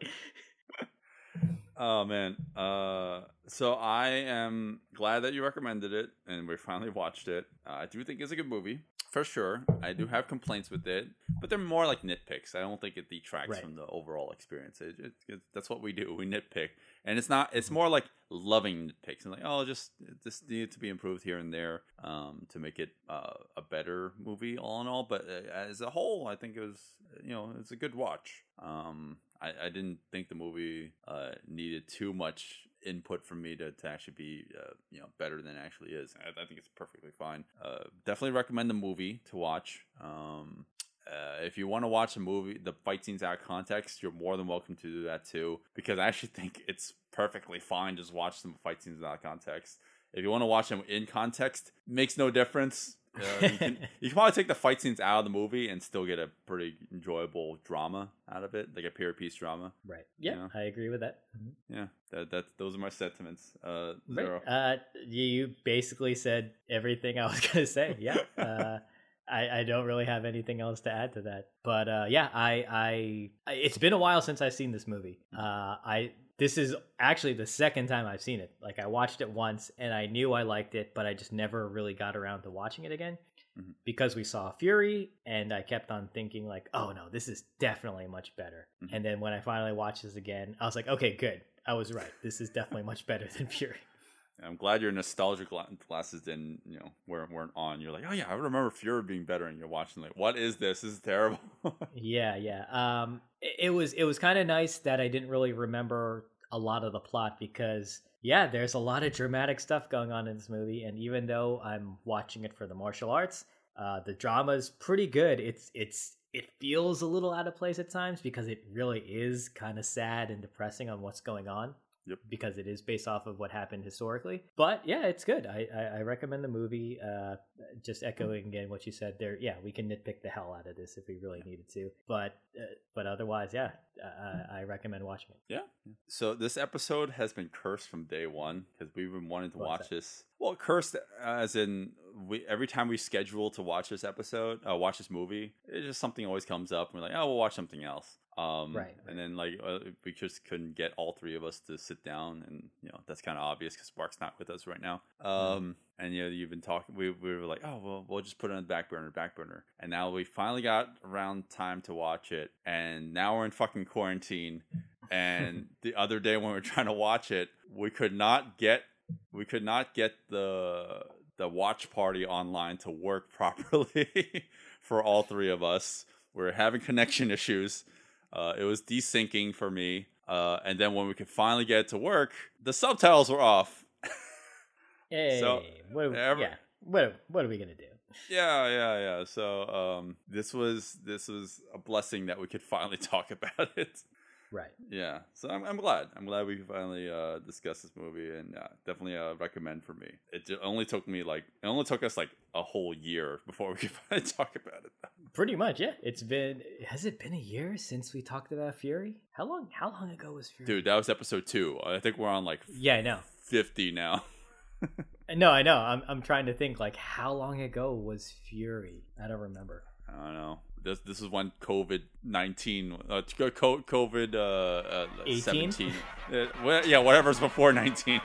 Oh man. Uh, so I am glad that you recommended it and we finally watched it. Uh, I do think it's a good movie. For sure, I do have complaints with it, but they're more like nitpicks. I don't think it detracts right. from the overall experience. It, it, it, that's what we do. We nitpick, and it's not. It's more like loving nitpicks and like, oh, just this needed to be improved here and there um, to make it uh, a better movie, all in all. But uh, as a whole, I think it was, you know, it's a good watch. Um, I, I didn't think the movie uh, needed too much input from me to, to actually be uh, you know better than it actually is. I, I think it's perfectly fine. Uh, definitely recommend the movie to watch. Um, uh, if you want to watch the movie, the fight scenes out of context, you're more than welcome to do that too. Because I actually think it's perfectly fine. Just watch some fight scenes out of context. If you want to watch them in context, makes no difference. Uh, you, can, you can probably take the fight scenes out of the movie and still get a pretty enjoyable drama out of it, like a period piece drama. Right. Yeah, you know? I agree with that. Mm-hmm. Yeah, that, that those are my sentiments. Uh, Zero. Right. Uh, you basically said everything I was gonna say. Yeah. Uh, I, I don't really have anything else to add to that. But uh, yeah, I, I it's been a while since I've seen this movie. Uh, I. This is actually the second time I've seen it. Like, I watched it once and I knew I liked it, but I just never really got around to watching it again mm-hmm. because we saw Fury and I kept on thinking like, oh no, this is definitely much better. Mm-hmm. And then when I finally watched this again, I was like, okay, good. I was right. This is definitely much better than Fury. I'm glad your nostalgia glasses didn't, you know, weren't, weren't on. You're like, oh yeah, I remember Fury being better, and you're watching like, what is this? This is terrible. yeah, yeah. Um, it, it was it was kind of nice that I didn't really remember a lot of the plot because, yeah, there's a lot of dramatic stuff going on in this movie, and even though I'm watching it for the martial arts, uh, the drama's pretty good. It's it's it feels a little out of place at times because it really is kind of sad and depressing on what's going on. Yep. Because it is based off of what happened historically. But yeah, it's good. I, I, I recommend the movie. Uh, just echoing again what you said there. Yeah, we can nitpick the hell out of this if we really yeah. needed to. But uh, but otherwise, yeah, I, I recommend watching it. Yeah. So this episode has been cursed from day one because we've been wanting to What's watch that? this. Well, cursed as in we every time we schedule to watch this episode, uh, watch this movie, it's just something always comes up. And we're like, oh, we'll watch something else. Um, right, right. And then like uh, we just couldn't get all three of us to sit down, and you know that's kind of obvious because Mark's not with us right now. Um, mm-hmm. And you know you've been talking. We we were like, oh well, we'll just put it on the back burner, back burner. And now we finally got around time to watch it, and now we're in fucking quarantine. And the other day when we were trying to watch it, we could not get we could not get the the watch party online to work properly for all three of us. We're having connection issues. Uh, it was desyncing for me. Uh, and then when we could finally get it to work, the subtitles were off. hey, so, what, are we, every, yeah. what, what are we gonna do? Yeah, yeah, yeah. So um, this was this was a blessing that we could finally talk about it. Right. Yeah. So I'm I'm glad. I'm glad we finally uh, discussed this movie, and uh, definitely uh, recommend for me. It only took me like it only took us like a whole year before we could finally talk about it. Pretty much, yeah. It's been has it been a year since we talked about Fury? How long? How long ago was Fury? Dude, that was episode two. I think we're on like yeah, I know fifty now. no, I know. I'm I'm trying to think like how long ago was Fury? I don't remember. I don't know. This this is when COVID nineteen, uh, COVID uh, uh, seventeen, uh, yeah, whatever's before nineteen.